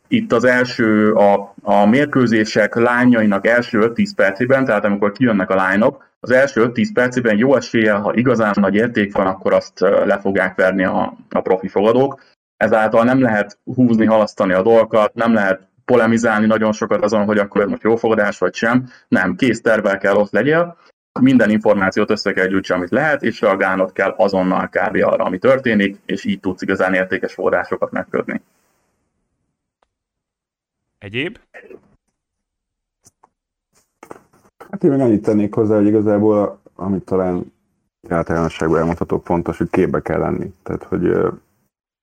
Itt az első a, a mérkőzések lányainak első öt-tíz percében, tehát amikor kijönnek a lányok, az első öt-tíz percében jó eséllyel, ha igazán nagy érték van, akkor azt le fogják verni a, a profi fogadók. Ezáltal nem lehet húzni, halasztani a dolgokat, nem lehet polemizálni nagyon sokat azon, hogy akkor ez most jó fogadás vagy sem. Nem, kész tervvel kell ott legyél, minden információt össze kell gyűjtse, amit lehet, és reagálnod kell azonnal kb. Arra, ami történik, és így tudsz igazán értékes forrásokat megkötni. Egyéb? Hát én meg annyit tennék hozzá, hogy igazából, amit talán általánosságban elmondható fontos, hogy képbe kell lenni. Tehát, hogy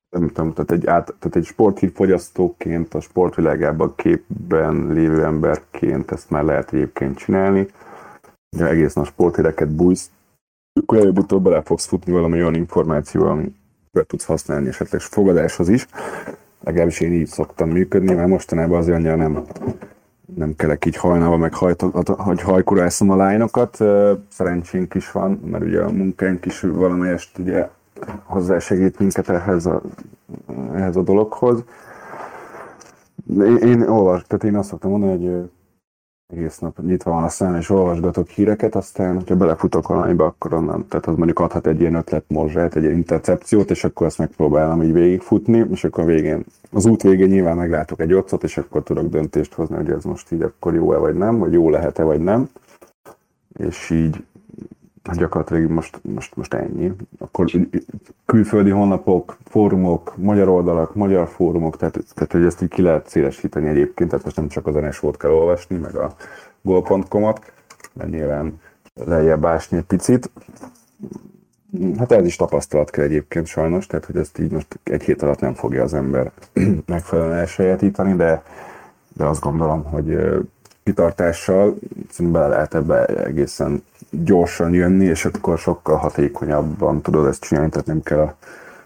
nem tudom, tehát egy, át, tehát egy sporthív fogyasztóként, a sportvilágában képben lévő emberként ezt már lehet egyébként csinálni. Ha egész nap sporthíreket bújsz, akkor előbb-utóbb bele fogsz futni valami olyan információval, amit be tudsz használni esetleg fogadáshoz is. Legalábbis én így szoktam működni, mert mostanában azért annyira nem, nem kelek így hajnalban, meg hajt, hogy hajkurászom a lányokat. Szerencsénk is van, mert ugye a munkánk is valamelyest ugye hozzásegít minket ehhez a, ehhez a dologhoz. Én, én, olvas, tehát én azt szoktam mondani, hogy egész nap nyitva van a szám, és olvasgatok híreket, aztán, hogyha belefutok valamibe, akkor onnan, tehát az mondjuk adhat egy ilyen ötletmorzsát, egy ilyen intercepciót, és akkor ezt megpróbálom így végigfutni, és akkor végén, az út végén nyilván meglátok egy otcot, és akkor tudok döntést hozni, hogy ez most így akkor jó-e vagy nem, vagy jó lehet-e vagy nem, és így gyakorlatilag most, most, most ennyi. Akkor külföldi honlapok, fórumok, magyar oldalak, magyar fórumok, tehát, tehát hogy ezt így ki lehet szélesíteni egyébként, tehát most nem csak az en es o-t kell olvasni, meg a gol pont com-ot, mert nyilván lejjebb ásni egy picit. Hát ez is tapasztalat kell egyébként sajnos, tehát hogy ezt így most egy hét alatt nem fogja az ember megfelelően elsajátítani, de, de azt gondolom, hogy kitartással bele lehet ebbe egészen gyorsan jönni, és akkor sokkal hatékonyabban tudod ezt csinálni, tehát nem kell a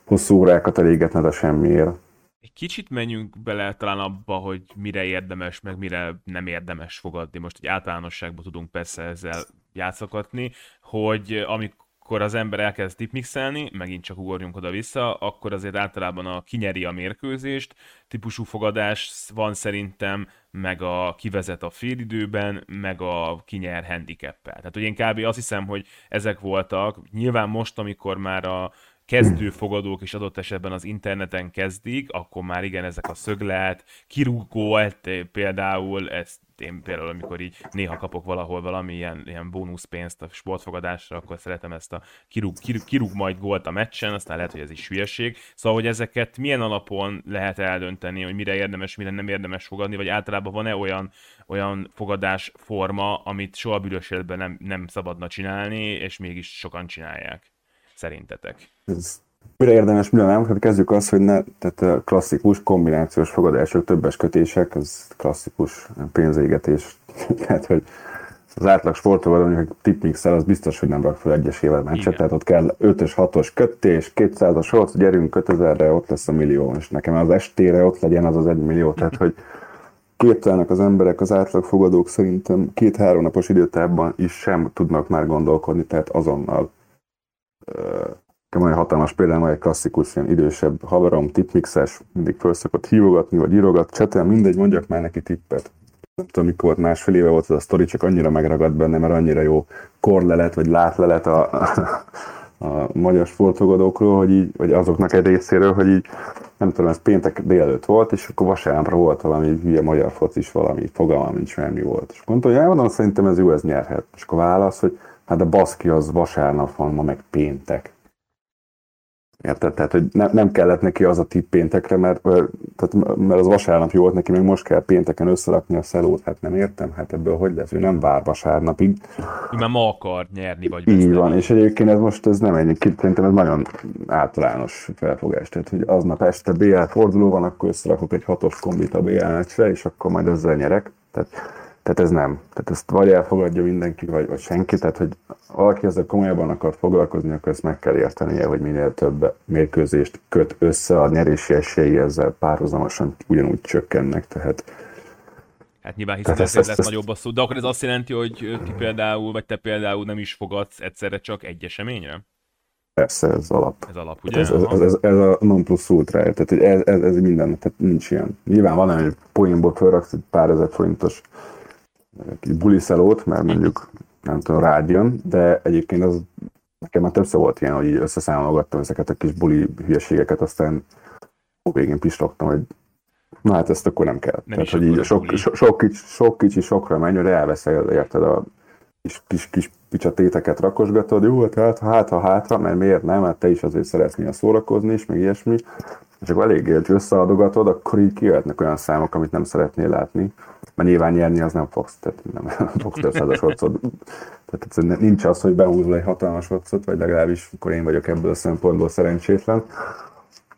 hosszú órákat elégetned a semmiért. Egy kicsit menjünk bele talán abba, hogy mire érdemes, meg mire nem érdemes fogadni. Most egy általánosságban tudunk persze ezzel játszakatni, hogy amikor az ember elkezd tipmixelni, megint csak ugorjunk oda-vissza, akkor azért általában a kinyeri a mérkőzést típusú fogadás van szerintem, meg a kivezet a félidőben, meg a kinyer handicappel. Tehát hogy én kb. Azt hiszem, hogy ezek voltak. Nyilván most, amikor már a kezdőfogadók is adott esetben az interneten kezdik, akkor már igen, ezek a szöglet, kirúgólt például, ezt én például, amikor így néha kapok valahol valami ilyen, ilyen bónuszpénzt a sportfogadásra, akkor szeretem ezt a kirúg, kirúg, kirúg majd gólt a meccsen, aztán lehet, hogy ez is hülyeség. Szóval, hogy ezeket milyen alapon lehet eldönteni, hogy mire érdemes, mire nem érdemes fogadni, vagy általában van-e olyan, olyan fogadásforma, amit soha bűnös életben nem, nem szabadna csinálni, és mégis sokan csinálják. Szerintetek? Ez mire érdemes, mire nem? Hát kezdjük azt, hogy ne, tehát klasszikus kombinációs fogadások, többes kötések, ez klasszikus pénzégetés. Tehát, hogy az átlag sportoló, hogy tipmixel, az biztos, hogy nem rak fel egyesével meccset, tehát ott kell ötös, hatos kötés, kétszázas sorc, gyerünk ötezerre, ott lesz a millió, és nekem az estére ott legyen az az egy millió, tehát, hogy képtelnek az emberek, az átlagfogadók szerintem két-három napos időtávban is sem tudnak már gondolkodni, tehát azonnal olyan hatalmas például egy klasszikus, ilyen idősebb haverom, tipmixes, mindig föl szokott hívogatni, vagy írogat, csetel, mindegy, mondjak már neki tippet. Nem tudom, mikor volt, másfél éve volt ez a sztori, csak annyira megragadt benne, mert annyira jó korlelet, vagy látlelet a, a, a magyar sportfogadókról, hogy így, vagy azoknak egy részéről, hogy így, nem tudom, ez péntek délelőtt volt, és akkor vasárnapra volt valami hülye magyar focis, valami fogalmam nincs, mert mi volt. És mondta, hogy elmondom, szerintem ez jó, ez nyerhet. És akkor válasz, hogy hát a baszki az vasárnap van, ma meg péntek. Érted? Tehát, hogy ne, nem kellett neki az a tipp péntekre, mert, tehát, mert az vasárnap jó volt neki, még most kell pénteken összerakni a szelót. Hát nem értem, hát ebből hogy lesz? Ő nem vár vasárnapig. Ő már ma akar nyerni, vagy veszteni. Így van, és egyébként ez most ez nem egy, szerintem ez nagyon általános felfogás. Tehát, hogy aznap este bé el forduló van, akkor összerakok egy hatos kombit a bé el-re, és akkor majd ezzel nyerek. Tehát, Tehát ez nem. Tehát ezt vagy elfogadja mindenki, vagy, vagy senki. Tehát, hogy valaki ezzel komolyabban akar foglalkozni, akkor ezt meg kell értenie, hogy minél több mérkőzést köt össze, a nyerési esélyi ezzel párhuzamosan ugyanúgy csökkennek. Tehát, hát nyilván hiszen ez lesz ezt, nagyobb a szó. De akkor ez azt jelenti, hogy ti például, vagy te például nem is fogadsz egyszerre csak egy eseményre? Persze, ez alap. Ez alap, ugye? Ez, ez, ez, ez, ez a non plus ultra, tehát ez, ez, ez minden, tehát nincs ilyen. Nyilván van, hogy poénból felraksz egy pár ezer forintos buliszelót, mert mondjuk nem tudom, rád jön, de egyébként az nekem már többször volt ilyen, hogy így összeszámolgattam ezeket a kis buli hülyeségeket, aztán végén pislogtam, hogy na hát ezt akkor nem kell. Nem. Tehát, hogy így sok, so, sok, kicsi, sok kicsi sokra menj, hogy elveszel, érted a kis, kis, kis picsatéteket rakosgatod, jó, hát hátra, hátra, mert miért nem, hát te is azért szeretnél szórakozni is, meg ilyesmi, és akkor eléggé összeadogatod, akkor így kijöhetnek olyan számok, amit nem szeretnél látni, mert nyilván nyerni az nem fogsz, tehát nem fogsz többszázas hoccot, tehát nincs az, hogy behúzol egy hatalmas hoccot, vagy legalábbis akkor én vagyok ebből a szempontból szerencsétlen,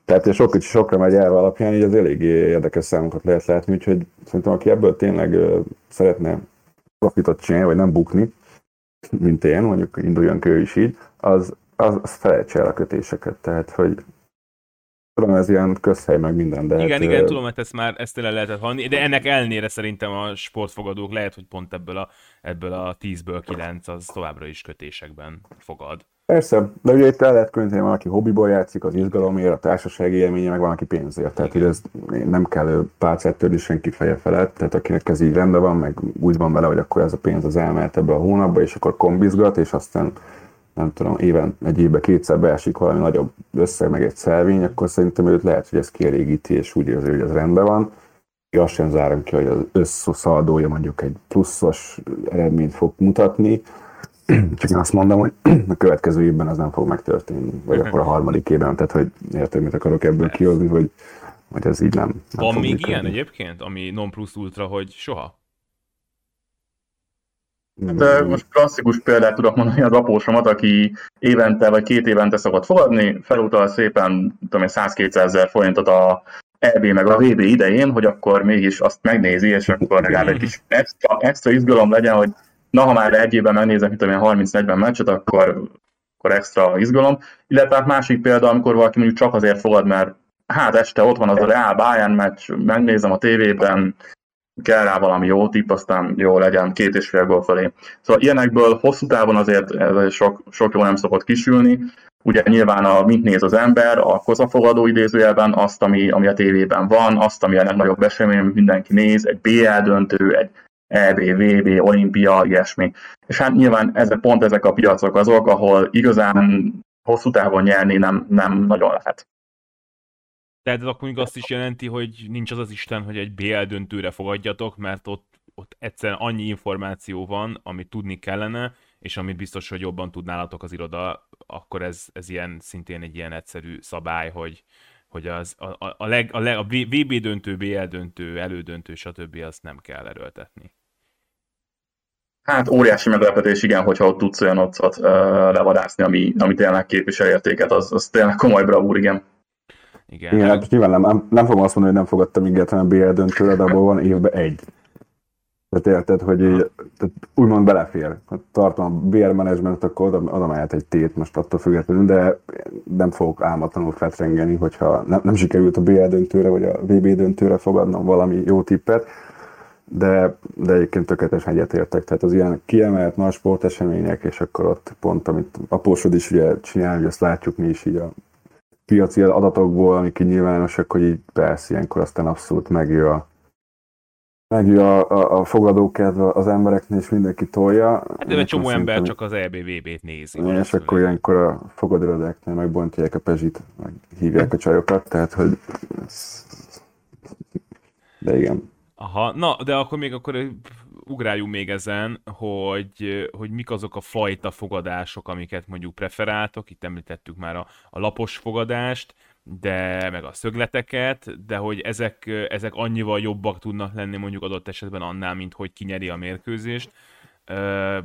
tehát sok kicsi sokra megy elve alapján, így az eléggé érdekes számokat lehet látni, úgyhogy szerintem aki ebből tényleg szeretne profitot csinálni, vagy nem bukni, mint én, mondjuk induljon ő is így, az, az, az felejtse el a kötéseket, tehát hogy tudom, ez ilyen közhely meg minden, de... Igen, hát, igen, tudom, mert ezt már ezt tényleg lehetett hallani, de ennek ellenére szerintem a sportfogadók lehet, hogy pont ebből a, ebből a tízből kilenc az továbbra is kötésekben fogad. Persze, de ugye itt el lehet különíteni, van, aki hobbiból játszik, az izgalomért, a társasági élménye, meg van, aki pénzért. Tehát, hogy ez nem kell pálcát törni senki feje felett, tehát akinek ez így rendben van, meg úgy van vele, hogy akkor ez a pénz az elmehet ebbe a hónapba, és akkor kombizgat, és aztán nem tudom, éven, egy évben kétszer beesik valami nagyobb összeg, meg egy szelvény, akkor szerintem őt lehet, hogy ez kielégíti, és úgy érzi, hogy ez rendben van. Én azt sem zárom ki, hogy az összszaldója mondjuk egy pluszos eredményt fog mutatni, csak én azt mondom, hogy a következő évben az nem fog megtörténni, vagy akkor a harmadik évben, tehát hogy érted, mit akarok ebből kihozni, hogy, hogy ez így nem, nem Van fog még működni. Ilyen egyébként, ami non plus ultra, hogy soha? De most klasszikus példát tudok mondani az apósomat, aki évente vagy két évente szokott fogadni, felutal szépen száz-kétszázezer forintot a é bé meg a vé bé idején, hogy akkor mégis azt megnézi, és akkor legalább egy kis extra, extra izgalom legyen, hogy na, ha már egy évben megnézek, mint olyan harminc-negyven meccset, akkor, akkor extra izgalom. Illetve hát másik példa, amikor valaki mondjuk csak azért fogad, mert hát este ott van az a Real Bayern meccs, megnézem a tévében, kell rá valami jó tipp, aztán jó legyen, két és fél gól felé. Szóval ilyenekből hosszú távon azért sok, sok jó nem szokott kisülni. Ugye nyilván a mit néz az ember, a kozafogadó idézőjelben, azt, ami, ami a tévében van, azt, ami a legnagyobb esemény, mindenki néz, egy bé el döntő, egy é bé, vé bé, olimpia, ilyesmi. És hát nyilván ezek, pont ezek a piacok azok, ahol igazán hosszú távon nyerni nem, nem nagyon lehet. Tehát ez akkor azt is jelenti, hogy nincs az az Isten, hogy egy bé el döntőre fogadjatok, mert ott, ott egyszerűen annyi információ van, amit tudni kellene, és amit biztos, hogy jobban tudnálatok az iroda, akkor ez, ez ilyen, szintén egy ilyen egyszerű szabály, hogy, hogy az, a, a, leg, a, leg, a vé bé döntő, bé el döntő, elődöntő, stb. Azt nem kell erőltetni. Hát óriási meglepetés, igen, hogyha ott tudsz olyan otcot uh, levadászni, ami, ami tényleg képvisel értéket, az, az tényleg komoly bravúr, igen. Igen, igen, hát nyilván nem, nem fogom azt mondani, hogy nem fogadtam igazán a bé el döntőre, de abból van évben egy. Tehát érted, hogy így, tehát úgymond belefér. Ha tartom a bé el management, akkor oda mehet egy tét most attól függetlenül, de nem fogok álmatlanul fetrengeni, hogyha nem, nem sikerült a bé el döntőre vagy a vé bé döntőre fogadnom valami jó tippet, de, de egyébként tökéletesen egyetértek. Tehát az ilyen kiemelt nagy sportesemények, és akkor ott pont, amit apósod is ugye csinál, hogy azt látjuk mi is így a piaci adatokból, amik így nyilvánosak, hogy így persze ilyenkor aztán abszolút megjön a megjön a, a, a fogadókedve az embereknél, és mindenki tolja. Hát de egy csomó ember csak az é bé vé bét nézi. És, és akkor ilyenkor a fogadóirodáknál megbontják a pezsit, meg hívják a csajokat, tehát hogy... De igen. Aha, na, de akkor még akkor ugráljunk még ezen, hogy, hogy mik azok a fajta fogadások, amiket mondjuk preferáltok, itt említettük már a, a lapos fogadást, de meg a szögleteket, de hogy ezek, ezek annyival jobbak tudnak lenni mondjuk adott esetben annál, mint hogy kinyeri a mérkőzést. Ö,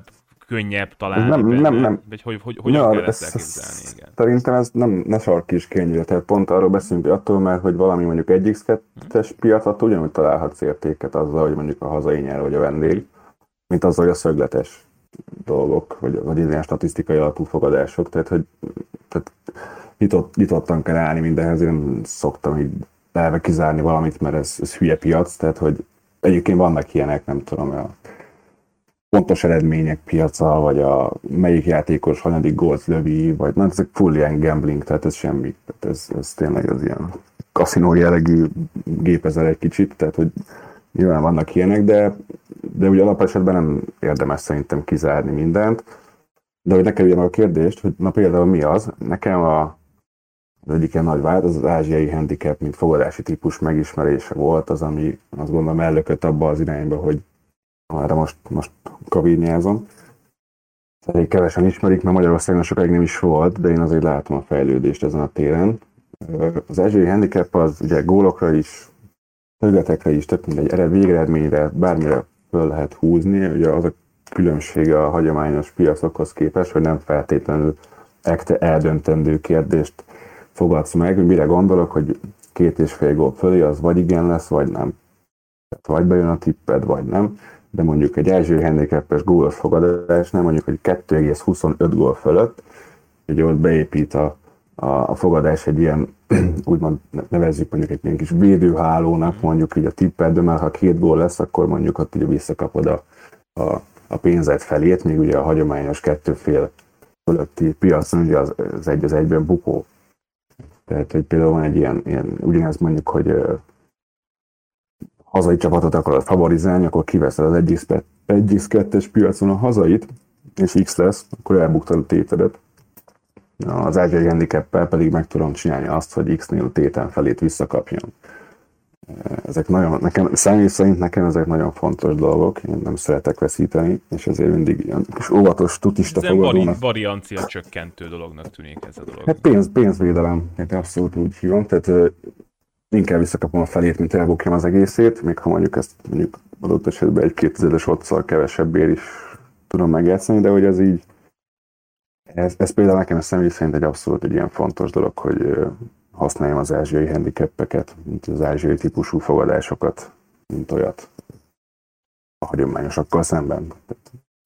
könnyebb talán. Nem, be, nem, nem. Vagy hogy, hogy, hogyan ja, kell ezt elképzelni? Igen. Szerintem ez nem, ne sarki is könnyű, tehát pont arról beszélünk, hogy attól már, hogy valami mondjuk egy iksz kettes piac, attól ugyanúgy találhatsz értéket azzal, hogy mondjuk a hazai nyer vagy a vendég, mint azzal, hogy a szögletes dolgok, vagy, vagy ilyen statisztikai alapú fogadások, tehát hogy tehát nyitott, nyitottan kell állni mindenhez, én szoktam így elve kizárni valamit, mert ez, ez hülye piac, tehát hogy egyébként vannak ilyenek, nem tudom, a pontos eredmények piaca, vagy a melyik játékos hanyadik gólt lövi, vagy na, ezek full ilyen gambling, tehát ez semmi, tehát ez, ez tényleg az ilyen kaszinó jellegű gépezel egy kicsit, tehát hogy nyilván vannak ilyenek, de, de ugye alapesetben nem érdemes szerintem kizárni mindent. De hogy ne kerüljem a kérdést, hogy na például mi az, nekem a, az egyik ilyen nagy vált, az az ázsiai handicap, mint fogadási típus megismerése volt, az, ami azt gondolom ellökött abba az irányba, hogy arra most, most kavinyázom, elég kevesen ismerik, mert Magyarországon sokáig nem is volt, de én azért látom a fejlődést ezen a téren. Az ázsiai handicap az ugye gólokra is, területekre is, tehát mindegy ered, végeredményre, bármire föl lehet húzni. Ugye az a különbség a hagyományos piacokhoz képest, hogy nem feltétlenül eldöntendő kérdést fogadsz meg. Mire gondolok, hogy két és fél gól fölé az vagy igen lesz, vagy nem. Tehát vagy bejön a tipped, vagy nem. De mondjuk egy ázsiai handicapes gólos fogadás, nem mondjuk egy kettő egész huszonöt gól fölött, ugye ott beépít a a fogadás egy ilyen, úgymond nevezzük mondjuk egy ilyen kis védőhálónak, mondjuk így a tippedben, mert ha két gól lesz, akkor mondjuk ott így visszakapod a, a, a pénzed felét, még ugye a hagyományos kettő fél fölötti piacon ugye az, az egy az egyben bukó. Tehát, hogy például van egy ilyen, ilyen ugyanez mondjuk, hogy uh, hazai csapatot akarod favorizálni, akkor kiveszed az egy egész kettes piacon a hazait, és X lesz, akkor elbuktad a tétedet. Az ázsiai handicappel pedig meg tudom csinálni azt, hogy X-nél téten felét visszakapjon. Ezek nagyon, nekem, személy szerint nekem ezek nagyon fontos dolgok, én nem szeretek veszíteni, és ezért mindig ilyen kis óvatos tutista fogadónak. Ez variancia csökkentő dolognak tűnik ez a dolog. Hát pénz, pénzvédelem, én abszolút úgy hívom, tehát uh, inkább visszakapom a felét, mint elbukjam az egészét, még ha mondjuk ezt mondjuk adott esetben egy kétezeres odds-szal kevesebbért is tudom megjátszani, de hogy az így Ez, ez például nekem a személy szerint egy abszolút egy ilyen fontos dolog, hogy használjam az ázsiai handicapeket, mint az ázsiai típusú fogadásokat, mint olyat a hagyományosakkal szemben.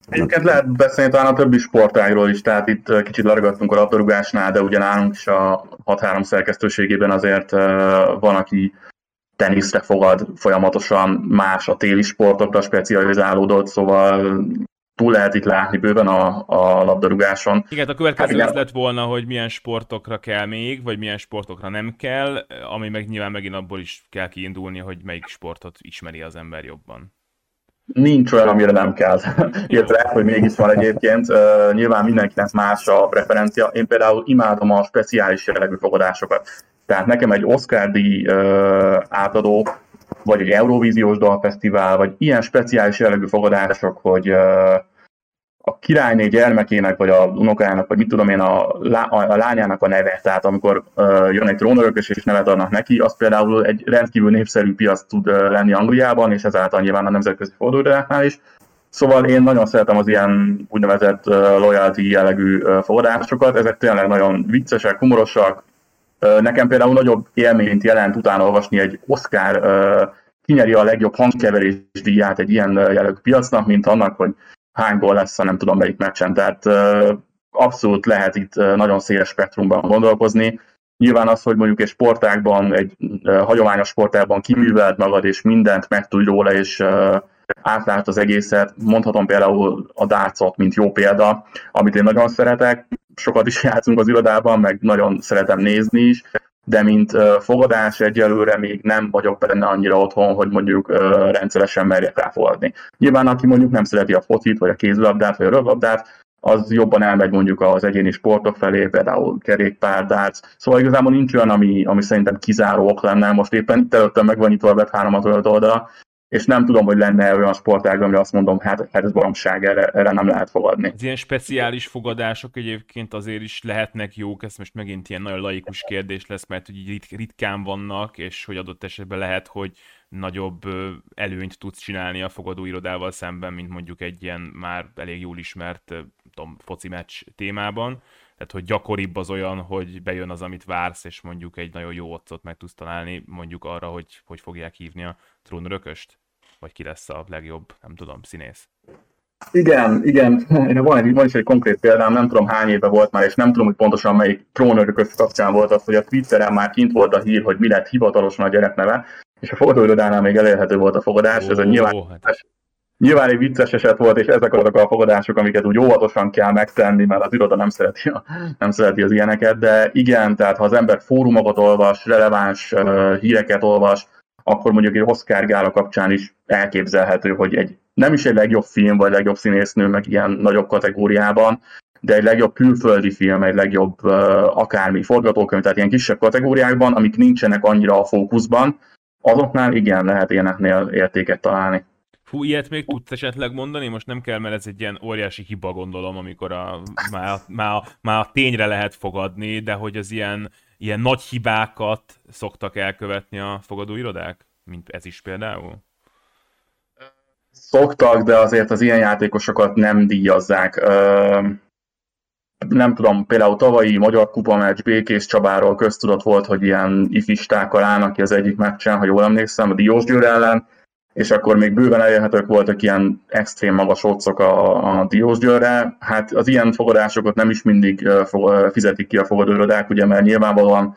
Egyébként lehet beszélni talán a többi sportágról is, tehát itt kicsit leragadtunk a labdarúgásnál, de ugye nálunk is a hat-három szerkesztőségében azért van, aki teniszre fogad folyamatosan, más a téli sportokra specializálódott, szóval túl lehet itt látni bőven a, a labdarúgáson. Igen, a következő hát, az lett volna, hogy milyen sportokra kell még, vagy milyen sportokra nem kell, ami meg nyilván megint abból is kell kiindulni, hogy melyik sportot ismeri az ember jobban. Nincs olyan, amire nem kell. Értelek, hogy mégis van egyébként. Uh, nyilván mindenkinek más a preferencia. Én például imádom a speciális jellegű fogadásokat. Tehát nekem egy Oscar-díj uh, átadó, vagy egy Eurovíziós dalfesztivál, vagy ilyen speciális jellegű fogadások, hogy a királyné gyermekének, vagy a unokájának, vagy mit tudom én, a, lá- a lányának a neve. Tehát amikor jön egy trónörökös és nevet adnak neki, az például egy rendkívül népszerű piac tud lenni Angliában, és ezáltal nyilván a nemzetközi fordulóknál is. Szóval én nagyon szeretem az ilyen úgynevezett loyalty jellegű fogadásokat, ezek tényleg nagyon viccesek, humorosak. Nekem például nagyobb élményt jelent utána olvasni egy Oscar uh, kinyeri a legjobb hangkeverés díját egy ilyen jellegű piacnak, mint annak, hogy hány gól lesz, ha nem tudom melyik meccsen. Tehát uh, abszolút lehet itt uh, nagyon széles spektrumban gondolkozni. Nyilván az, hogy mondjuk egy sportágban, egy uh, hagyományos sportágban kiművelt magad, és mindent megtudj róla, és uh, átlát az egészet. Mondhatom például a dárcot, mint jó példa, amit én nagyon szeretek. Sokat is játszunk az irodában, meg nagyon szeretem nézni is, de mint fogadás egyelőre még nem vagyok benne annyira otthon, hogy mondjuk rendszeresen merjek ráfogadni. Nyilván aki mondjuk nem szereti a focit, vagy a kézilabdát, vagy a röplabdát, az jobban elmegy mondjuk az egyéni sportok felé, például kerékpár, darts. Szóval igazából nincs olyan, ami, ami szerintem kizáró ok lenne. Most éppen itt előttem megvan itt a bet három hatvanöt oldala, és nem tudom, hogy lenne olyan sportág, amire azt mondom, hát, hát ez baromság, erre, erre nem lehet fogadni. Az ilyen speciális fogadások egyébként azért is lehetnek jók, ez most megint ilyen nagyon laikus kérdés lesz, mert hogy így ritkán vannak, és hogy adott esetben lehet, hogy nagyobb előnyt tudsz csinálni a fogadóirodával szemben, mint mondjuk egy ilyen már elég jól ismert tudom, foci meccs témában. Tehát, hogy gyakoribb az olyan, hogy bejön az, amit vársz, és mondjuk egy nagyon jó occot meg tudsz találni, mondjuk arra, hogy hogy fogják hívni a trónörököst? Vagy ki lesz a legjobb, nem tudom, színész? Igen, igen. Van, van is egy konkrét példám, nem tudom hány éve volt már, és nem tudom, hogy pontosan melyik trónörökös kapcsán volt az, hogy a Twitteren már kint volt a hír, hogy mi lett hivatalosan a gyerekneve, és a fogadóirodánál még elérhető volt a fogadás. Ó, ez a nyilván... ó, hát... Nyilván egy vicces eset volt, és ezek azok a fogadások, amiket úgy óvatosan kell megtenni, mert az iroda nem szereti, a, nem szereti az ilyeneket, de igen, tehát ha az ember fórumokat olvas, releváns uh, híreket olvas, akkor mondjuk egy Oscar gála kapcsán is elképzelhető, hogy egy nem is egy legjobb film, vagy legjobb színésznő, meg ilyen nagyobb kategóriában, de egy legjobb külföldi film, egy legjobb uh, akármi forgatókönyv, tehát ilyen kisebb kategóriákban, amik nincsenek annyira a fókuszban, azoknál igen, lehet ilyeneknél értéket találni. Hú, ilyet még tudsz esetleg mondani? Most nem kell, mert ez egy ilyen óriási hiba, gondolom, amikor a, már, már, már a tényre lehet fogadni, de hogy az ilyen, ilyen nagy hibákat szoktak elkövetni a fogadóirodák? Mint ez is például? Szoktak, de azért az ilyen játékosokat nem díjazzák. Nem tudom, például tavalyi Magyar Kupa meccs Békés Csabáról köztudott volt, hogy ilyen ifistákkal állnak ki az egyik meccsen, ha jól emlékszem, a Diósgyőr ellen, és akkor még bőven elérhetők voltak ilyen extrém magas occok a, a Diósgyőrre. Hát az ilyen fogadásokat nem is mindig fizetik ki a fogadóirodák, ugye, mert nyilvánvalóan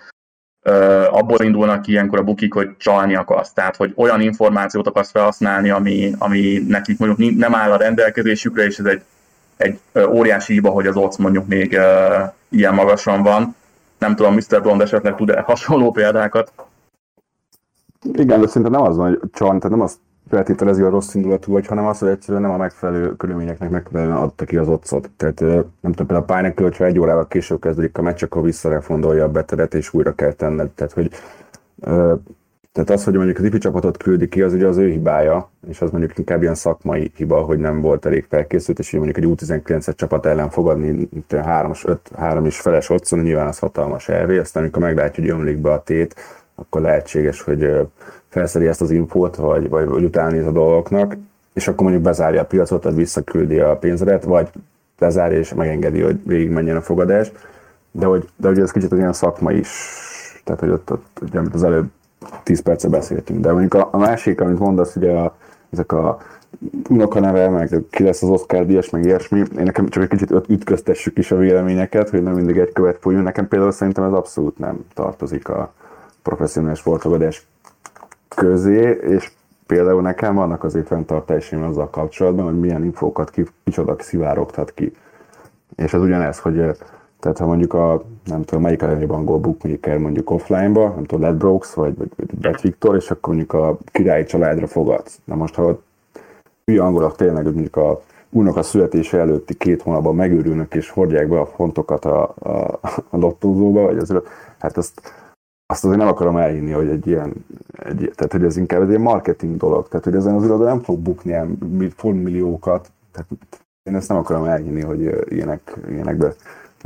abból indulnak ki ilyenkor a bukik, hogy csalni akarsz. Tehát, hogy olyan információt akarsz felhasználni, ami, ami nekik mondjuk nem áll a rendelkezésükre, és ez egy, egy óriási hiba, hogy az odds mondjuk még uh, ilyen magasan van. Nem tudom, miszter Blond esetleg tud-e hasonló példákat? Igen, de szinte nem az van, hogy csalni, tehát nem azt feltételezi, a rossz indulatú vagy, hanem az, hogy egyszerűen nem a megfelelő körülményeknek megfelelően adta ki az oddsot. Tehát nem tudom, például a pályának, hogyha egy órával később kezdődik a meccs, akkor visszarefondolja a betedet, és újra kell tenned. Tehát, hogy, tehát az, hogy mondjuk az ifi csapatot küldi ki, az ugye az ő hibája, és az mondjuk inkább ilyen szakmai hiba, hogy nem volt elég felkészült, és mondjuk egy U tizenkilences csapat ellen fogadni három és feles oddson, nyilván az hatalmas elvé, aztán amikor meglátja, hogy ömlik be a tét, akkor lehetséges, hogy felszedi ezt az infót, vagy, vagy, vagy utánéz a dolgoknak, és akkor mondjuk bezárja a piacot, tehát visszaküldi a pénzedet, vagy lezárja és megengedi, hogy végigmenjen a fogadás. De hogy, de hogy ez kicsit az ilyen szakma is, tehát hogy ott, ott ugye, amit az előbb tíz percre beszéltünk. De mondjuk a, a másik, amit mondasz, ugye a, ezek a unokaneve, meg ki lesz az Oscar díjas, meg ilyesmi, én nekem csak egy kicsit ütköztessük is a véleményeket, hogy nem mindig egy követ folyjon. Nekem például szerintem ez abszolút nem tartozik a professzionális sportfogadás közé, és például nekem vannak azért fenntartásaim azzal kapcsolatban, hogy milyen infókat ki, kicsoda szivárogtat ki. És az ugyanez, hogy tehát ha mondjuk a, nem tudom, melyik a legjobb angol bookmaker mondjuk offline-ba, nem tudom, Ledbrokes vagy, vagy, vagy Betviktor, és akkor mondjuk a királyi családra fogadsz. Na most, ha hülye angolok tényleg mondjuk a unoka születése előtti két hónapban megőrülnek, és hordják be a fontokat a, a, a lottózóba, vagy az, hát azt Azt azért nem akarom elhinni, hogy egy ilyen, egy, tehát hogy ez inkább egy ilyen marketing dolog, tehát hogy ezen az irodában nem fog bukni ilyen milliókat, tehát én ezt nem akarom elhinni, hogy ilyenek, ilyenekbe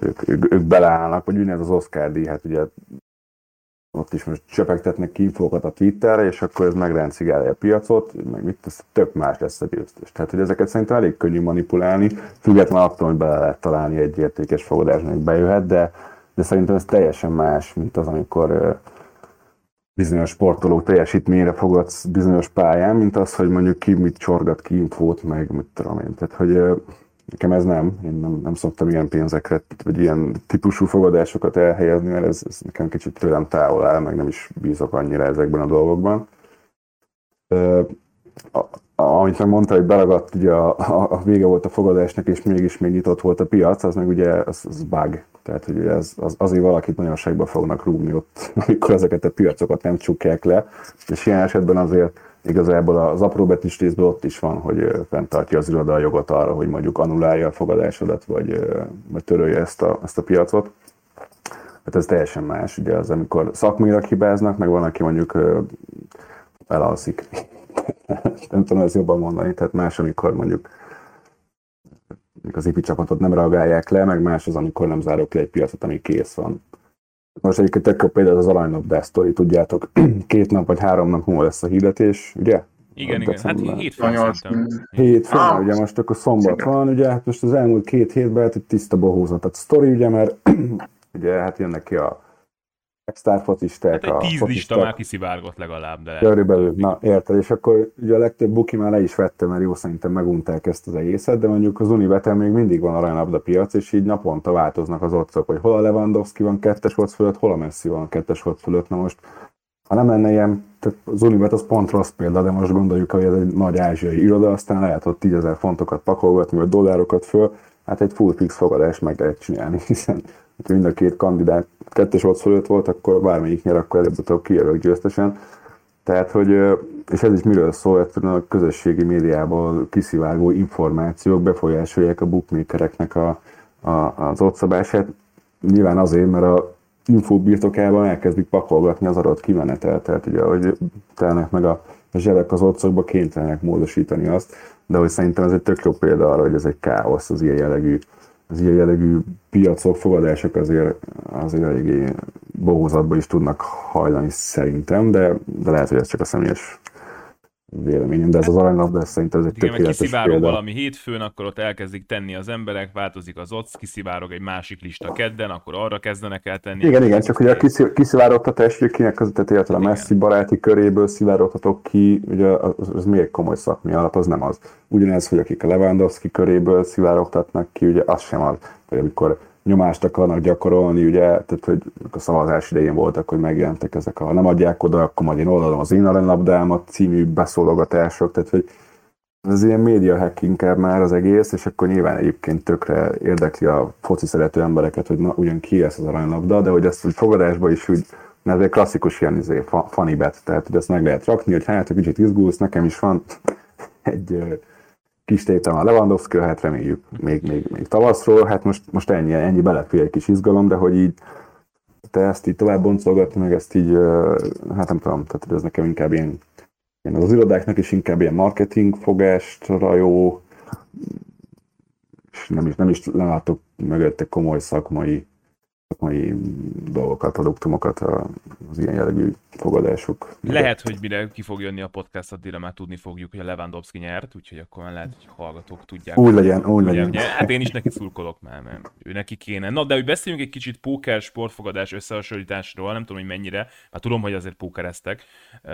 ők, ők, ők beleállnak, vagy ugyanez az Oscar díj, hát ugye ott is most csöpegtetnek ki infókat a Twitterre, és akkor ez megráncigálja a piacot, meg mit, ez tök más lesz a győztés. Tehát hogy ezeket szerintem elég könnyű manipulálni, függetlenül attól, hogy bele lehet találni egy értékes fogadásnak, bejöhet, de de szerintem ez teljesen más, mint az, amikor bizonyos sportolók teljesítményre fogadsz bizonyos pályán, mint az, hogy mondjuk ki mit csorgat ki infót, meg mit tudom én. Tehát, hogy nekem ez nem, én nem, nem szoktam ilyen pénzekre, vagy ilyen típusú fogadásokat elhelyezni, mert ez, ez nekem kicsit tőlem távol áll, meg nem is bízok annyira ezekben a dolgokban. A, amit meg mondta, hogy beragadt, ugye a, a, a vége volt a fogadásnak, és mégis még nyitott volt a piac, az meg ugye az, az bug. Tehát hogy ez, az, azért valakit nagyon segbe fognak rúgni ott, amikor ezeket a piacokat nem csukják le. És ilyen esetben azért igazából az apró betűs részben ott is van, hogy fenntartja az iroda a jogot arra, hogy mondjuk anulálja a fogadásodat, vagy, vagy törölje ezt a, ezt a piacot. Hát ez teljesen más, ugye az, amikor szakmailag hibáznak, meg van, aki mondjuk elalszik. Nem tudom ezt jobban mondani, tehát más, amikor mondjuk az ipi csapatot nem reagálják le, meg más az, amikor nem zárok le egy piacot, ami kész van. Most egyébként tök jó például az aranylabdás sztori, tudjátok, két nap vagy három nap múlva lesz a hirdetés, ugye? Igen, igen, hát hétfőn szerintem. Hétfőn, ugye most akkor szombat van, ugye, hát most az elmúlt két hétben hát tiszta bohózat, tehát sztori, ugye, mert ugye hát jönnek ki a ex-sztárfocisták, hát egy tíz lista már kiszivárgott legalább, de... Körülbelül, na érted, és akkor ugye a legtöbb buki már le is vette, mert jó szerintem megunták ezt az egészet, de mondjuk az Unibeten még mindig van aranylabda piac, és így naponta változnak az otcok, hogy hol a Lewandowski van kettes volt fölött, hol a Messi van kettes volt fölött, na most ha nem lenne ilyen, tehát az Unibet az pont rossz példa, de most gondoljuk, hogy ez egy nagy ázsiai iroda, aztán lehet ott tízezer fontokat pakolgatni, vagy dollárokat föl, hát egy full fix fogadást meg lehet csinálni, hiszen mind a két kandidát kettes volt fölött volt, akkor bármelyik nyer, akkor előbb-utóbb kijelölik győztesen. Tehát, hogy, és ez is miről szól, egyszerűen a közösségi médiából kiszivárgó információk befolyásolják a bookmakereknek a, a, az oddszabását. Nyilván azért, mert a infó birtokában elkezdik pakolgatni az adott kimenetelt, tehát ugye, ahogy telnek meg a a zsebek az orcokba kénytelenek módosítani azt, de hogy szerintem ez egy tök jó példa arra, hogy ez egy káosz, az ilyen jellegű, az ilyen jellegű piacok, fogadások azért, azért eléggé bohózatba is tudnak hajlani szerintem, de, de lehet, hogy ez csak a személyes véleményem, de ez az aranylabda szerintem ez egy igen, tökéletes példa. Kiszivárog valami hétfőn, akkor ott elkezdik tenni az emberek, változik az o cé, kiszivárog egy másik lista kedden, akkor arra kezdenek el tenni. Igen, igen, csak hogy a kiszivárogtatás, hogy kinek az tehát a Messi baráti köréből szivárogtatok ki, ugye az, az még komoly szakmi alatt, az nem az. Ugyanez, hogy akik a Lewandowski köréből szivárogtatnak ki, ugye az sem az, hogy amikor nyomást akarnak gyakorolni, ugye, tehát hogy a szavazás idején voltak, hogy megjelentek ezek a nem adják oda, akkor majd én oldalom az én aranylabdámat című beszólogatások, tehát hogy ez ilyen média hack inkább már az egész, és akkor nyilván egyébként tökre érdekli a foci szerető embereket, hogy na, ugyan ki lesz az aranylabda, de hogy ezt fogadásban is úgy, mert ez egy klasszikus ilyen izé, funny bet, tehát hogy ezt meg lehet rakni, hogy hát, hogy kicsit izgulsz, nekem is van egy... kis tétel a Lewandowski-ra, hát reméljük még, még, még tavaszról, hát most, most ennyi, ennyi belepül egy kis izgalom, de hogy így te ezt így tovább boncolgatni, meg ezt így, hát nem tudom, tehát ez nekem inkább ilyen, ilyen az irodáknak is inkább ilyen marketing fogásra jó, és nem is, nem is látok mögötte komoly szakmai, szakmai dolgokat, produktumokat az ilyen jellegű fogadások. Lehet, hogy mire ki fog jönni a podcast, addigra már tudni fogjuk, hogy a Lewandowski nyert, úgyhogy akkor már lehet, hogy hallgatók tudják. Úgy legyen, úgy legyen. Ugye, hát én is neki szurkolok már, mert ő neki kéne. Na, de hogy beszéljünk egy kicsit póker sportfogadás összehasonlításról, nem tudom, hogy mennyire, hát tudom, hogy azért pókereztek uh,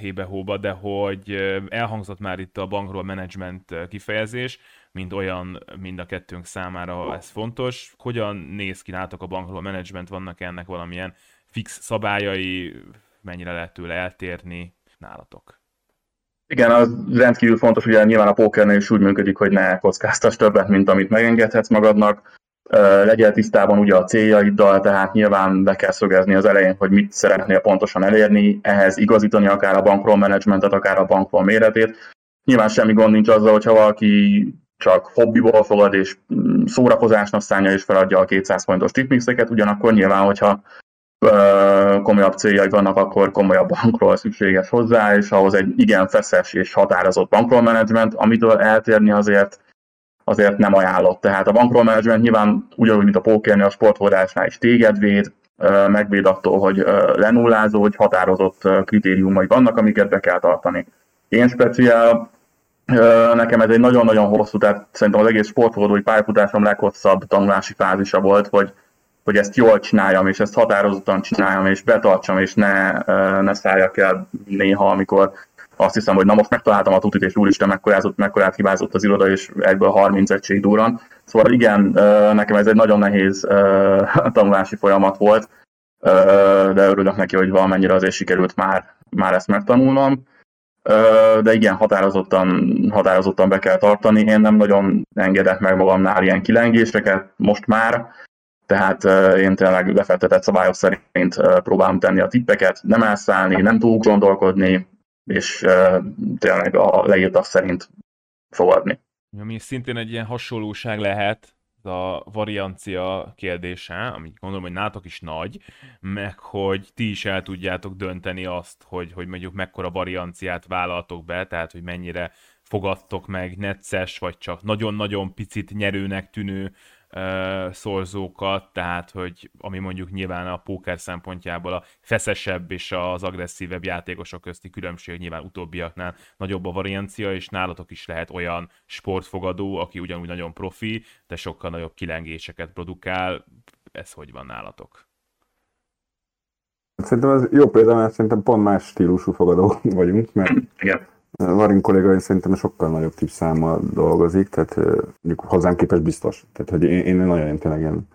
hébe-hóba, de hogy elhangzott már itt a bankról menedzsment kifejezés, mint olyan, mind a kettőnk számára ez fontos. Hogyan néz ki nálatok a bankról a menedzsment, vannak ennek valamilyen fix szabályai, mennyire lehet tőle eltérni nálatok? Igen, az rendkívül fontos, ugye nyilván a pókernél is úgy működik, hogy ne kockáztass többet, mint amit megengedhetsz magadnak. Legyél tisztában ugye a céljaiddal, tehát nyilván be kell szögezni az elején, hogy mit szeretnél pontosan elérni, ehhez igazítani akár a bankról menedzsmentet, akár a bankról méretét. Nyilván semmi gond nincs azzal, hogyha valaki csak hobbiból fogad és szórakozásnak szánja és feladja a kétszáz pontos tipmixeket, ugyanakkor nyilván, hogyha ö, komolyabb céljai vannak, akkor komolyabb bankról szükséges hozzá, és ahhoz egy igen feszes és határozott bankról menedzsment, amitől eltérni azért, azért nem ajánlott. Tehát a bankról menedzsment nyilván ugyanúgy, mint a pókernél, a sportfordásnál is téged véd, ö, megvéd attól, hogy ö, lenullázó, hogy határozott ö, kritériumai vannak, amiket be kell tartani. Én speciál nekem ez egy nagyon-nagyon hosszú, tehát szerintem az egész sportfogadói pályafutásom leghosszabb tanulási fázisa volt, hogy, hogy ezt jól csináljam, és ezt határozottan csináljam, és betartsam, és ne, ne szálljak el néha, amikor azt hiszem, hogy na most megtaláltam a tutit, és úristen, mekkorázott, mekkorát hibázott az iroda, és egyből harminc egység durran. Szóval igen, nekem ez egy nagyon nehéz tanulási folyamat volt, de örülök neki, hogy valamennyire azért sikerült már, már ezt megtanulnom. De igen, határozottan, határozottan be kell tartani. Én nem nagyon engedek meg magamnál ilyen kilengéseket most már, tehát én tényleg lefektetett szabályok szerint próbálom tenni a tippeket, nem elszállni, nem túl gondolkodni, és tényleg a leírtak szerint fogadni. Ami szintén egy ilyen hasonlóság lehet, a variancia kérdése, amit gondolom, hogy nátok is nagy, meg hogy ti is el tudjátok dönteni azt, hogy, hogy mondjuk mekkora varianciát vállaltok be, tehát hogy mennyire fogadtok meg necces, vagy csak nagyon-nagyon picit nyerőnek tűnő uh, szorzókat, tehát hogy ami mondjuk nyilván a póker szempontjából a feszesebb és az agresszívebb játékosok közti különbség, nyilván utóbbiaknál nagyobb a variancia, és nálatok is lehet olyan sportfogadó, aki ugyanúgy nagyon profi, de sokkal nagyobb kilengéseket produkál. Ez hogy van nálatok? Szerintem ez jó példa, mert szerintem pont más stílusú fogadó vagyunk, mert igen. Varin kolléga szerintem sokkal nagyobb tipszámmal dolgozik, tehát mondjuk hozzám képest biztos. Tehát, hogy én, én nagyon tényleg ilyen,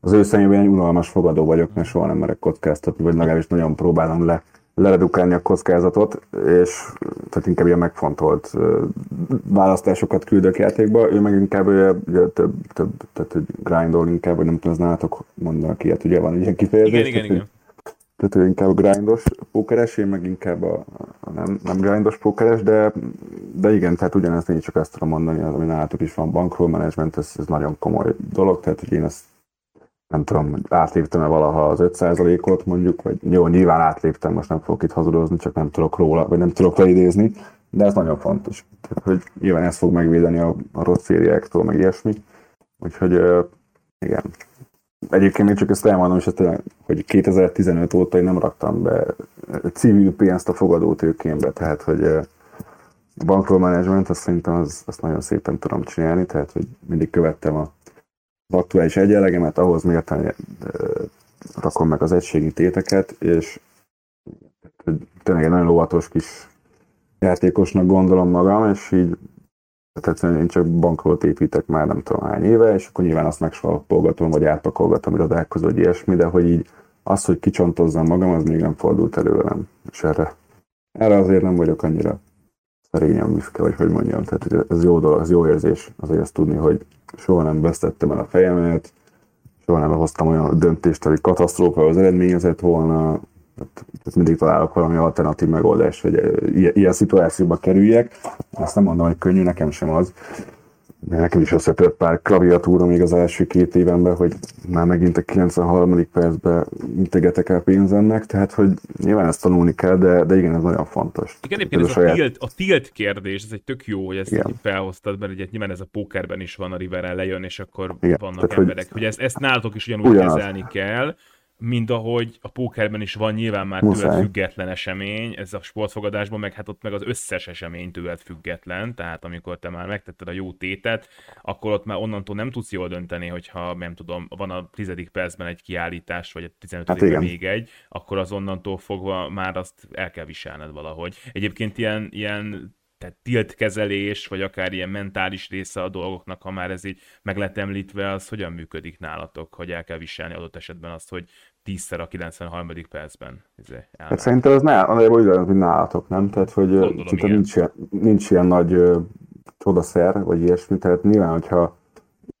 az ő szemében egy unalmas fogadó vagyok, mert soha nem merek kockáztatni, vagy legalábbis nagyon próbálom le, leredukálni a kockázatot, és tehát inkább ilyen megfontolt választásokat küldök játékba, ő meg inkább ugye, több, több, tehát grindol inkább, vagy nem tudom, ez nálatok mondanak ilyet, ugye van ilyen kifejezés. Igen, igen, igen. Tehát ő inkább grindos pókeres, én meg inkább a, a nem, nem grindos pókeres, de, de igen, tehát ugyanezt én csak ezt tudom mondani, az, ami nálatok is van, bankról menedzsment, ez, ez nagyon komoly dolog, tehát hogy én ezt nem tudom, hogy átléptem-e valaha az öt százalékot mondjuk, vagy jó, nyilván átléptem, most nem fogok itt hazudozni, csak nem tudok róla, vagy nem tudok leidézni, de ez nagyon fontos. Tehát, hogy nyilván ez fog megvédeni a, a rossz szériáktól, meg ilyesmi. Úgyhogy uh, igen. Egyébként még csak ezt elmondom, és ezt, hogy kétezer-tizenöt óta én nem raktam be civil pénzt a fogadótőkémbe, tehát, hogy uh, a bankról management, azt szerintem az, azt nagyon szépen tudom csinálni, tehát, hogy mindig követtem a aktuális egyenlegemet, ahhoz mérten rakom meg az egységi téteket, és tényleg egy nagyon óvatos kis játékosnak gondolom magam, és így tehát én csak bankot építek már nem tudom hány éve, és akkor nyilván azt megsalpolgatom, vagy átpakolgatom irodákhoz, vagy ilyesmi, de hogy így az, hogy kicsontozzam magam, az még nem fordult elő velem, és erre, erre azért nem vagyok annyira szerényen büszke, vagy hogy mondjam, tehát ez jó dolog, ez jó érzés, azért ezt tudni, hogy soha nem vesztettem el a fejemet, soha nem hoztam olyan döntést, ami katasztrófa az eredményezett volna, tehát mindig találok valami alternatív megoldást, hogy ilyen, ilyen szituációba kerüljek. Azt nem mondom, hogy könnyű, nekem sem az. De nekem is összetört pár klaviatúra még az első két évenben, hogy már megint a kilencvenharmadik percben integetek el pénzemnek, tehát hogy nyilván ezt tanulni kell, de, de igen, ez nagyon fontos. Igen, egyébként ez ez a, saját... tilt, a tilt kérdés, ez egy tök jó, hogy ezt felhoztad, mert ugye nyilván ez a pókerben is van, a riveren lejön, és akkor igen, vannak tehát, emberek, hogy, hogy ezt, ezt nálatok is ugyanúgy ugyanaz. Kezelni kell, mint ahogy a pókerben is van nyilván már tőled független esemény, ez a sportfogadásban, meg hát ott meg az összes esemény tőled független, tehát amikor te már megtetted a jó tétet, akkor ott már onnantól nem tudsz jól dönteni, hogyha nem tudom, van a tizedik percben egy kiállítás, vagy a tizenötödikben hát még egy, akkor az onnantól fogva már azt el kell viselned valahogy. Egyébként ilyen, ilyen tehát tiltkezelés, vagy akár ilyen mentális része a dolgoknak, ha már ez így meg lett említve, az hogyan működik nálatok, hogy el kell viselni adott esetben azt, hogy tízszer a kilencvenharmadik percben. Hát szerintem ez nagyjából ugyanaz, mint nálatok, nem? Tehát, hogy gondolom, igen. Nincs, ilyen, nincs ilyen nagy ö, csodaszer, vagy ilyesmi, tehát nyilván, hogyha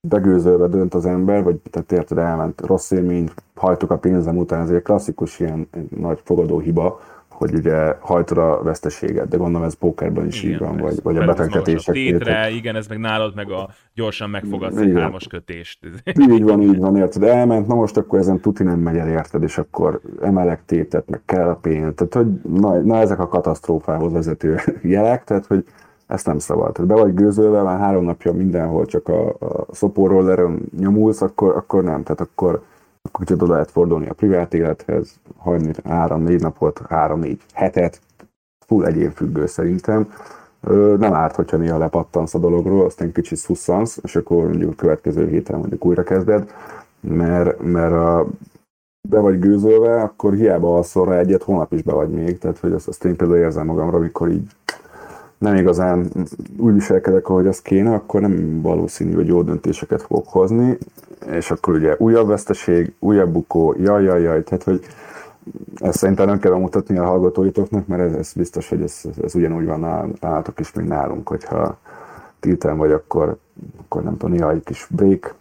begőzölve dönt az ember, vagy tehát érted, elment rossz élmény, hajtok a pénzem után, ez egy klasszikus ilyen nagy fogadóhiba, hogy ugye hajtod a veszteséget, de gondolom ez pókerben is igen, így van, vagy, vagy a betegkötések. Tétre, igen, ez meg nálad, meg a gyorsan megfogadsz egy hármas kötést. Így van, így van, érted, elment, na most akkor ezen tuti nem megy el, érted, és akkor emelek tétet, meg kell a pénz, tehát hogy na, na ezek a katasztrófához vezető jelek, tehát hogy ezt nem szabad. Tehát be vagy gőzölve, már három napja mindenhol csak a, a szoporrollerön nyomulsz, akkor, akkor nem, tehát akkor akkor kicsit oda lehet fordulni a privát élethez, hagyni három-négy napot, három-négy hetet, full egyénfüggő szerintem. Ö, nem árt, hogyha néha lepattansz a dologról, aztán kicsit szusszansz, és akkor mondjuk következő héten mondjuk újra kezded, mert, mert a, be vagy gőzölve, akkor hiába alszol rá egyet, holnap is be vagy még, tehát hogy azt, azt én például érzem magamra, amikor így nem igazán úgy viselkedek, ahogy az kéne, akkor nem valószínű, hogy jó döntéseket fogok hozni, és akkor ugye újabb veszteség, újabb bukó, jaj, jaj, jaj, tehát hogy ezt szerintem nem kell bemutatni a hallgatóitoknak, mert ez, ez biztos, hogy ez, ez ugyanúgy van nálatok is, mint nálunk, hogyha tilten vagy, akkor, akkor nem tudom, néha egy kis break,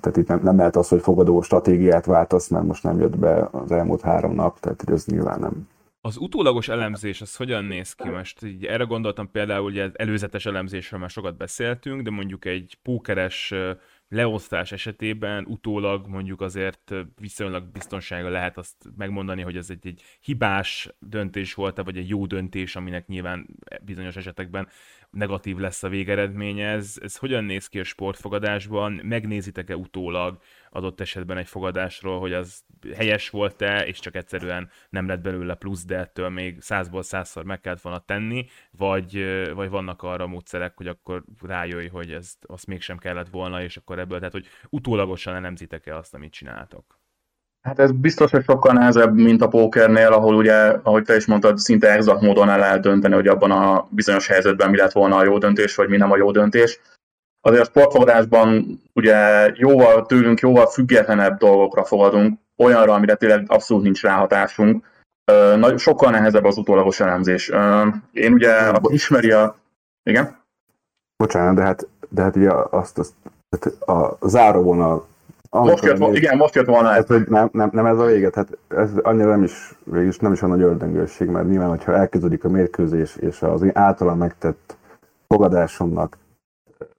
tehát itt nem, nem lehet az, hogy fogadó stratégiát váltasz, mert most nem jött be az elmúlt három nap, tehát ez nyilván nem. Az utólagos elemzés, az hogyan néz ki? Most így erre gondoltam például, hogy az előzetes elemzésről már sokat beszéltünk, de mondjuk egy pókeres leosztás esetében utólag mondjuk azért viszonylag biztonsága lehet azt megmondani, hogy ez egy, egy hibás döntés volt, vagy egy jó döntés, aminek nyilván bizonyos esetekben negatív lesz a végeredménye. Ez, ez hogyan néz ki a sportfogadásban? Megnézitek-e utólag adott esetben egy fogadásról, hogy az helyes volt-e, és csak egyszerűen nem lett belőle plusz, de ettől még százból százszor meg kellett volna tenni, vagy, vagy vannak arra módszerek, hogy akkor rájöjj, hogy ez, azt mégsem kellett volna, és akkor ebből, tehát hogy utólagosan elemzitek-e azt, amit csináltok? Hát ez biztos, hogy sokkal nehezebb, mint a pókernél, ahol ugye, ahogy te is mondtad, szinte exakt módon el lehet dönteni, hogy abban a bizonyos helyzetben mi lett volna a jó döntés, vagy mi nem a jó döntés. Azért a sportfogadásban ugye jóval tőlünk, jóval függetlenebb dolgokra fogadunk, olyanra, amire tényleg abszolút nincs ráhatásunk. Sokkal nehezebb az utólagos elemzés. Én ugye abban ismeri a... Igen? Bocsánat, de hát, de hát ugye azt, azt a záróvonal... Most jött, néz... Igen, most jött volna ez. Hát, nem, nem, nem ez a vége, hát ez annyira nem is, végülis nem is a nagy ördöngőség, mert nyilván, hogyha elkezdődik a mérkőzés, és az általam megtett fogadásomnak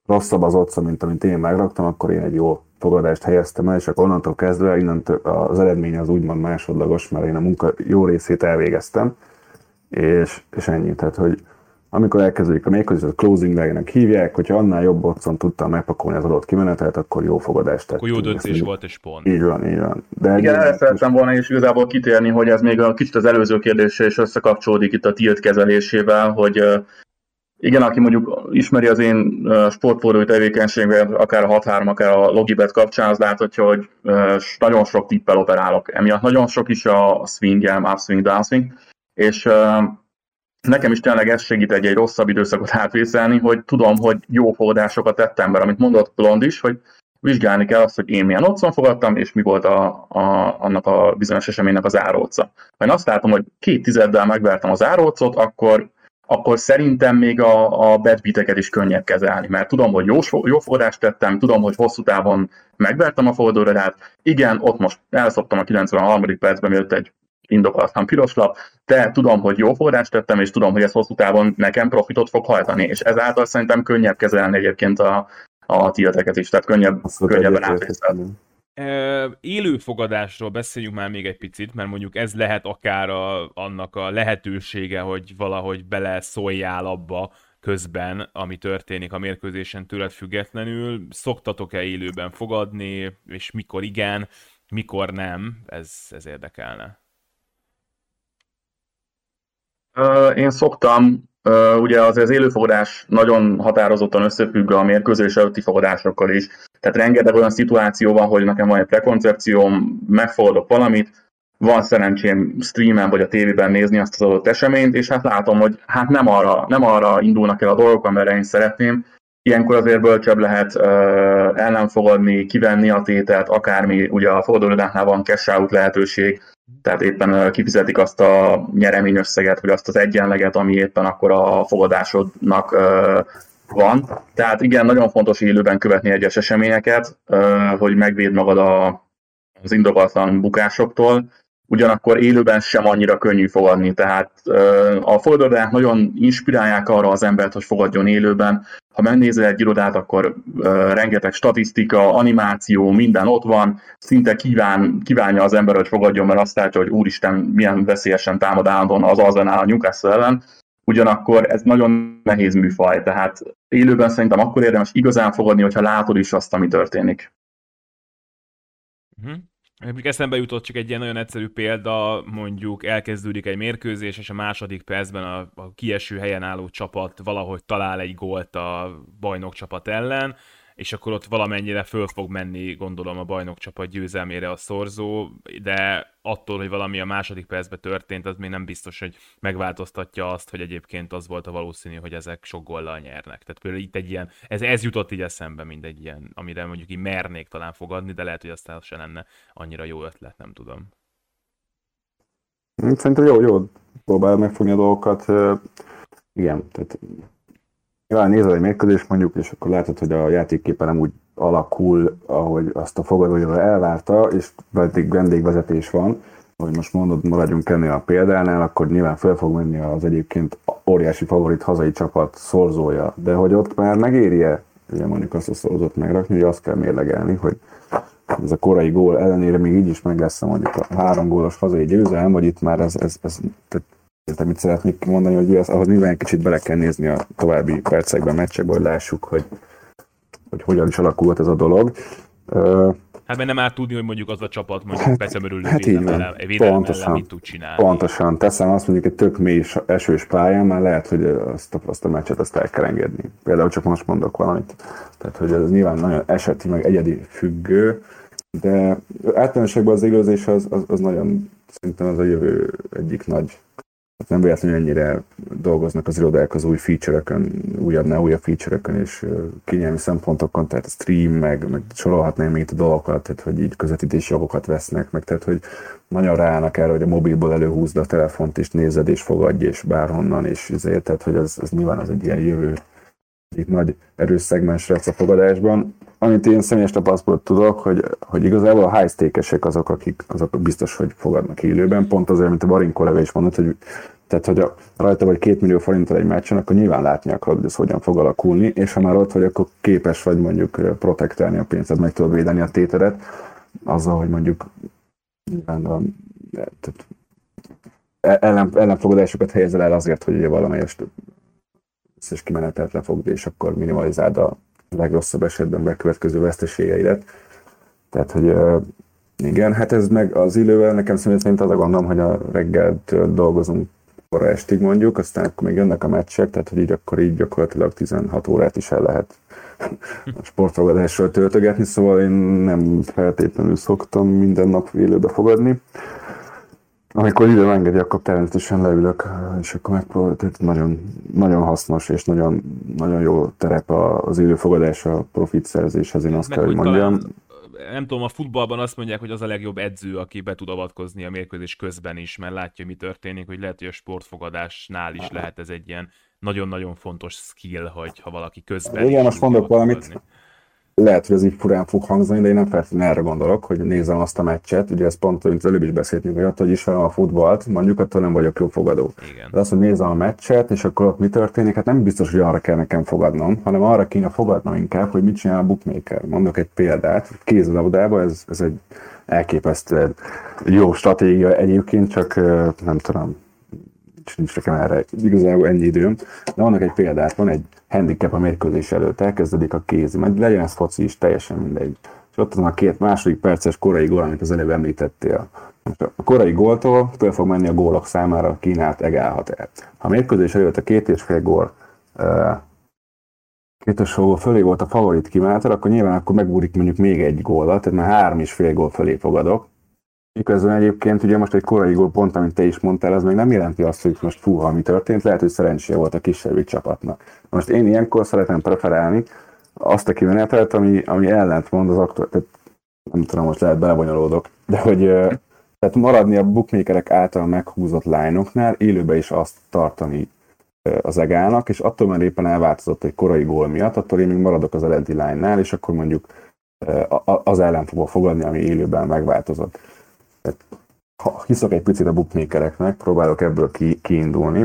rosszabb az otca, mint amit én megraktam, akkor én egy jó fogadást helyeztem el, és akkor onnantól kezdve innentől az eredmény az úgymond másodlagos, mert én a munka jó részét elvégeztem, és, és ennyi. Tehát, hogy amikor elkezdődik a mérkőzés, a closing leg-nek hívják, hogyha annál jobb otcon tudtam megpakolni az adott kimenetet, akkor jó fogadást tettünk. Akkor jó döntés volt, és pont. Így van, így van. De igen, erre szerettem volna is igazából kitérni, hogy ez még a kicsit az előző kérdésre is összekapcsolódik itt a tilt kezelésével, hogy igen, aki mondjuk ismeri az én sportfordulói tevékenységemet, akár a hat-három, akár a Logibet kapcsán, az láthatja, hogy nagyon sok tippel operálok emiatt. Nagyon sok is a swingem, upswing, downswing, és nekem is tényleg ez segít egy, egy rosszabb időszakot átvészelni, hogy tudom, hogy jó fogadásokat tettem be, amit mondott Blond is, hogy vizsgálni kell azt, hogy én milyen otcon fogadtam, és mi volt a, a, annak a bizonyos eseménynek az áróca. Ha én azt látom, hogy két tizeddel megvertem az árócot, akkor, akkor szerintem még a, a betbiteket is könnyebb kezelni, mert tudom, hogy jó, jó fogadást tettem, tudom, hogy hosszú távon megvertem a fogadóradát. Igen, ott most elszoptam a kilencvenharmadik percben, mielőtt egy indokolatlan piros lap, de tudom, hogy jó forrást tettem, és tudom, hogy ez hosszú távon nekem profitot fog hajtani, és ezáltal szerintem könnyebb kezelni egyébként a, a tilteket is, tehát könnyebb, könnyebben átvészelni. Élő fogadásról beszéljünk már még egy picit, mert mondjuk ez lehet akár a, annak a lehetősége, hogy valahogy beleszóljál abba közben, ami történik a mérkőzésen tőled függetlenül. Szoktatok-e élőben fogadni, és mikor igen, mikor nem? Ez, ez érdekelne. Én szoktam, ugye az élőfogadás nagyon határozottan összefügg a mérkőzés előtti fogadásokkal is. Tehát rengeteg olyan szituáció van, hogy nekem van egy prekoncepcióm, megfogadok valamit, van szerencsém streamen vagy a tévében nézni azt az adott eseményt, és hát látom, hogy hát nem arra, nem arra indulnak el a dolgok, amire én szeretném. Ilyenkor azért bölcsebb lehet ellenfogadni, kivenni a tételt, akármi, ugye a fogadóradánál van cash out lehetőség, tehát éppen kifizetik azt a nyereményösszeget, vagy azt az egyenleget, ami éppen akkor a fogadásodnak van. Tehát igen, nagyon fontos élőben követni egyes eseményeket, hogy megvéd magad a, az indokolatlan bukásoktól. Ugyanakkor élőben sem annyira könnyű fogadni, tehát a fogadóradák nagyon inspirálják arra az embert, hogy fogadjon élőben. Ha megnézel egy irodát, akkor rengeteg statisztika, animáció, minden ott van, szinte kíván, kívánja az ember, hogy fogadjon, mert azt látja, hogy úristen, milyen veszélyesen támad állandóan az Arsenal a Newcastle ellen. Ugyanakkor ez nagyon nehéz műfaj, tehát élőben szerintem akkor érdemes igazán fogadni, hogyha látod is azt, ami történik. Mm-hmm. Még eszembe jutott csak egy ilyen nagyon egyszerű példa, mondjuk elkezdődik egy mérkőzés, és a második percben a, a kieső helyen álló csapat valahogy talál egy gólt a bajnokcsapat ellen, és akkor ott valamennyire föl fog menni, gondolom, a bajnokcsapat győzelmére a szorzó, de attól, hogy valami a második percben történt, az még nem biztos, hogy megváltoztatja azt, hogy egyébként az volt a valószínű, hogy ezek sok góllal nyernek. Tehát például itt egy ilyen, ez, ez jutott így eszembe, mint egy ilyen, amire mondjuk így mernék talán fogadni, de lehet, hogy aztán az se lenne annyira jó ötlet, nem tudom. Szerintem jó, jó, próbál megfogni a dolgokat. Igen, tehát... Ja, nézel egy mérkőzést mondjuk, és akkor látod, hogy a játékképen nem úgy alakul, ahogy azt a fogadója elvárta, és vendégvezetés van, ahogy most mondod, maradjunk ennél a példánál, akkor nyilván fel fog menni az egyébként óriási favorit hazai csapat szorzója. De hogy ott már megéri-e, ugye mondjuk azt a szorzót megrakni, hogy azt kell mérlegelni, hogy ez a korai gól ellenére még így is meg lesz a mondjuk a három gólos hazai győzelem, vagy itt már ez... ez, ez tehát amit szeretnék mondani, hogy az, ahhoz nyilván egy kicsit bele kell nézni a további percekben, a meccsekben, hogy lássuk, hogy, hogy hogyan is alakult ez a dolog. Hát mert nem áll tudni, hogy mondjuk az a csapat mondjuk becemörülő hát, védelem ellen mit tud csinálni. Pontosan, teszem azt mondjuk egy tök mély esős pályán, már lehet, hogy azt, azt a meccset azt el kell engedni. Például csak most mondok valamit. Tehát, hogy ez nyilván nagyon eseti, meg egyedi függő, de általánosságban az igazolás az, az, az nagyon, szerintem az a jövő egyik nagy. Nem véletlenül ennyire dolgoznak az irodák az új feature-ökön, újabbnál újabb feature-ökön és kényelmi szempontokon, tehát a stream, meg, meg sorolhatnánk még itt a dolgokat, tehát hogy így közvetítési jogokat vesznek, meg tehát hogy nagyon ráállnak erre, hogy a mobilból előhúzd a telefont, és nézed, és fogadj, és bárhonnan, és ezért, tehát hogy az, az nyilván az egy ilyen jövő, egy nagy erős szegmens lesz a fogadásban. Amit én személyes tapasztalat tudok, hogy, hogy igazából a high stake-esek azok, akik azok biztos, hogy fogadnak élőben. Pont azért, mint a Varin kollega is mondott, hogy Tehát, hogy a, rajta vagy két millió forinttal egy meccsen, akkor nyilván látni akarod, hogy ez hogyan fog alakulni, és ha már ott vagy, akkor képes vagy mondjuk protektálni a pénzed, meg tudod védeni a tétedet, azzal, hogy mondjuk nyilván a, tehát ellen, ellenfogadásokat helyezel el azért, hogy ugye valamelyest összes kimenetelt lefogd, és akkor minimalizáld a legrosszabb esetben bekövetkező veszteségeidet. Tehát, hogy igen, hát ez meg az idővel nekem személyesen az a gondom, hogy a reggelt dolgozunk óra estig mondjuk, aztán akkor még jönnek a meccsek, tehát hogy így akkor így gyakorlatilag tizenhat órát is el lehet a sportfogadásról töltögetni, szóval én nem feltétlenül szoktam minden nap élőbe fogadni. Amikor időm engedi, akkor természetesen leülök, és akkor megpróbálom, tehát nagyon, nagyon hasznos és nagyon, nagyon jó terep az élőfogadás a profit szerzéshez, én azt meg kell, hogy mondjam. Talán... Nem tudom, a futballban azt mondják, hogy az a legjobb edző, aki be tud avatkozni a mérkőzés közben is, mert látja, mi történik, hogy lehet, hogy a sportfogadásnál is lehet ez egy ilyen nagyon-nagyon fontos skill, hogy ha valaki közben... Igen, most mondok valamit, lehet, hogy ez így furán fog hangzani, de én nem feltétlenül erre gondolok, hogy nézem azt a meccset, ugye ez pont, amit előbb is beszéltünk, hogy attól, hogy ismerem a futballt, mondjuk attól nem vagyok jó fogadó. Igen. De azt, hogy nézem a meccset, és akkor ott mi történik, hát nem biztos, hogy arra kell nekem fogadnom, hanem arra kéne fogadnom inkább, hogy mit csinál a bookmaker. Mondok egy példát, kézilabdában ez, ez egy elképesztő jó stratégia egyébként, csak nem tudom, nincs nekem erre igazából ennyi időm, de annak egy példát, van egy handicap a mérkőzés előtt, elkezdődik a kézi, majd legyen ez foci is, teljesen mindegy. És ott van a két második perces korai gól, amit az előbb említettél. A korai góltól föl fog menni a gólok számára kínált egálhat el. Ha a mérkőzés előtt a két és fél gól két és fél gól fölé volt a favorit kínálatal, akkor nyilván akkor megbúrik mondjuk még egy gólat, tehát már három és fél gól fölé fogadok. Miközben egyébként ugye most egy korai gól pont, amit te is mondtál, az még nem jelenti azt, hogy most fúha, mi történt, lehet, hogy szerencséje volt a kisebbik csapatnak. Most én ilyenkor szeretem preferálni azt a kimenetet, ami, ami ellentmond az aktuál... Tehát nem tudom, most lehet belebonyolódok, de hogy tehát maradni a bookmakerek által meghúzott line-oknál, élőben is azt tartani az egának, és attól már éppen elváltozott egy korai gól miatt, attól én még maradok az eredeti line-nál, és akkor mondjuk az ellen fogok fogadni, ami élőben megváltozott. Tehát, ha hiszok egy picit a bookmakereknek, próbálok ebből ki, kiindulni.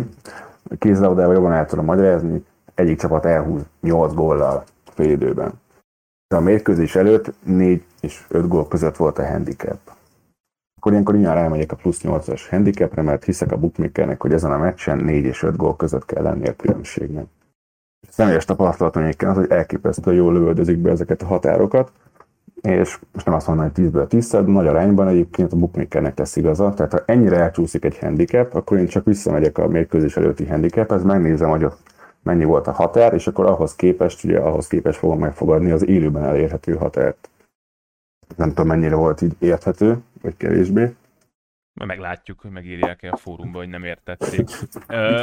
A kézilabdával jobban el tudom magyarázni, egyik csapat elhúz nyolc góllal fél időben. De a mérkőzés előtt négy és öt gól között volt a handicap. Akkor ilyenkor innen rámegyek a plusz nyolcas handicapre, mert hiszek a bookmakernek, hogy ezen a meccsen négy és öt gól között kell lenni a különbségnek. A személyes tapasztalatom egyébként az, hogy elképesztően jól lövöldözik be ezeket a határokat, és most nem azt mondom, hogy tízből tízszer, de nagy arányban egyébként a bookmakernek lesz igaza. Tehát ha ennyire elcsúszik egy handicap, akkor én csak visszamegyek a mérkőzés előtti handicaphez, megnézem, hogy ott mennyi volt a határ, és akkor ahhoz képest, ugye ahhoz képest fogom megfogadni az élőben elérhető határt. Nem tudom, mennyire volt így érthető, vagy kevésbé. Meglátjuk, hogy megírják el a fórumba, hogy nem értették.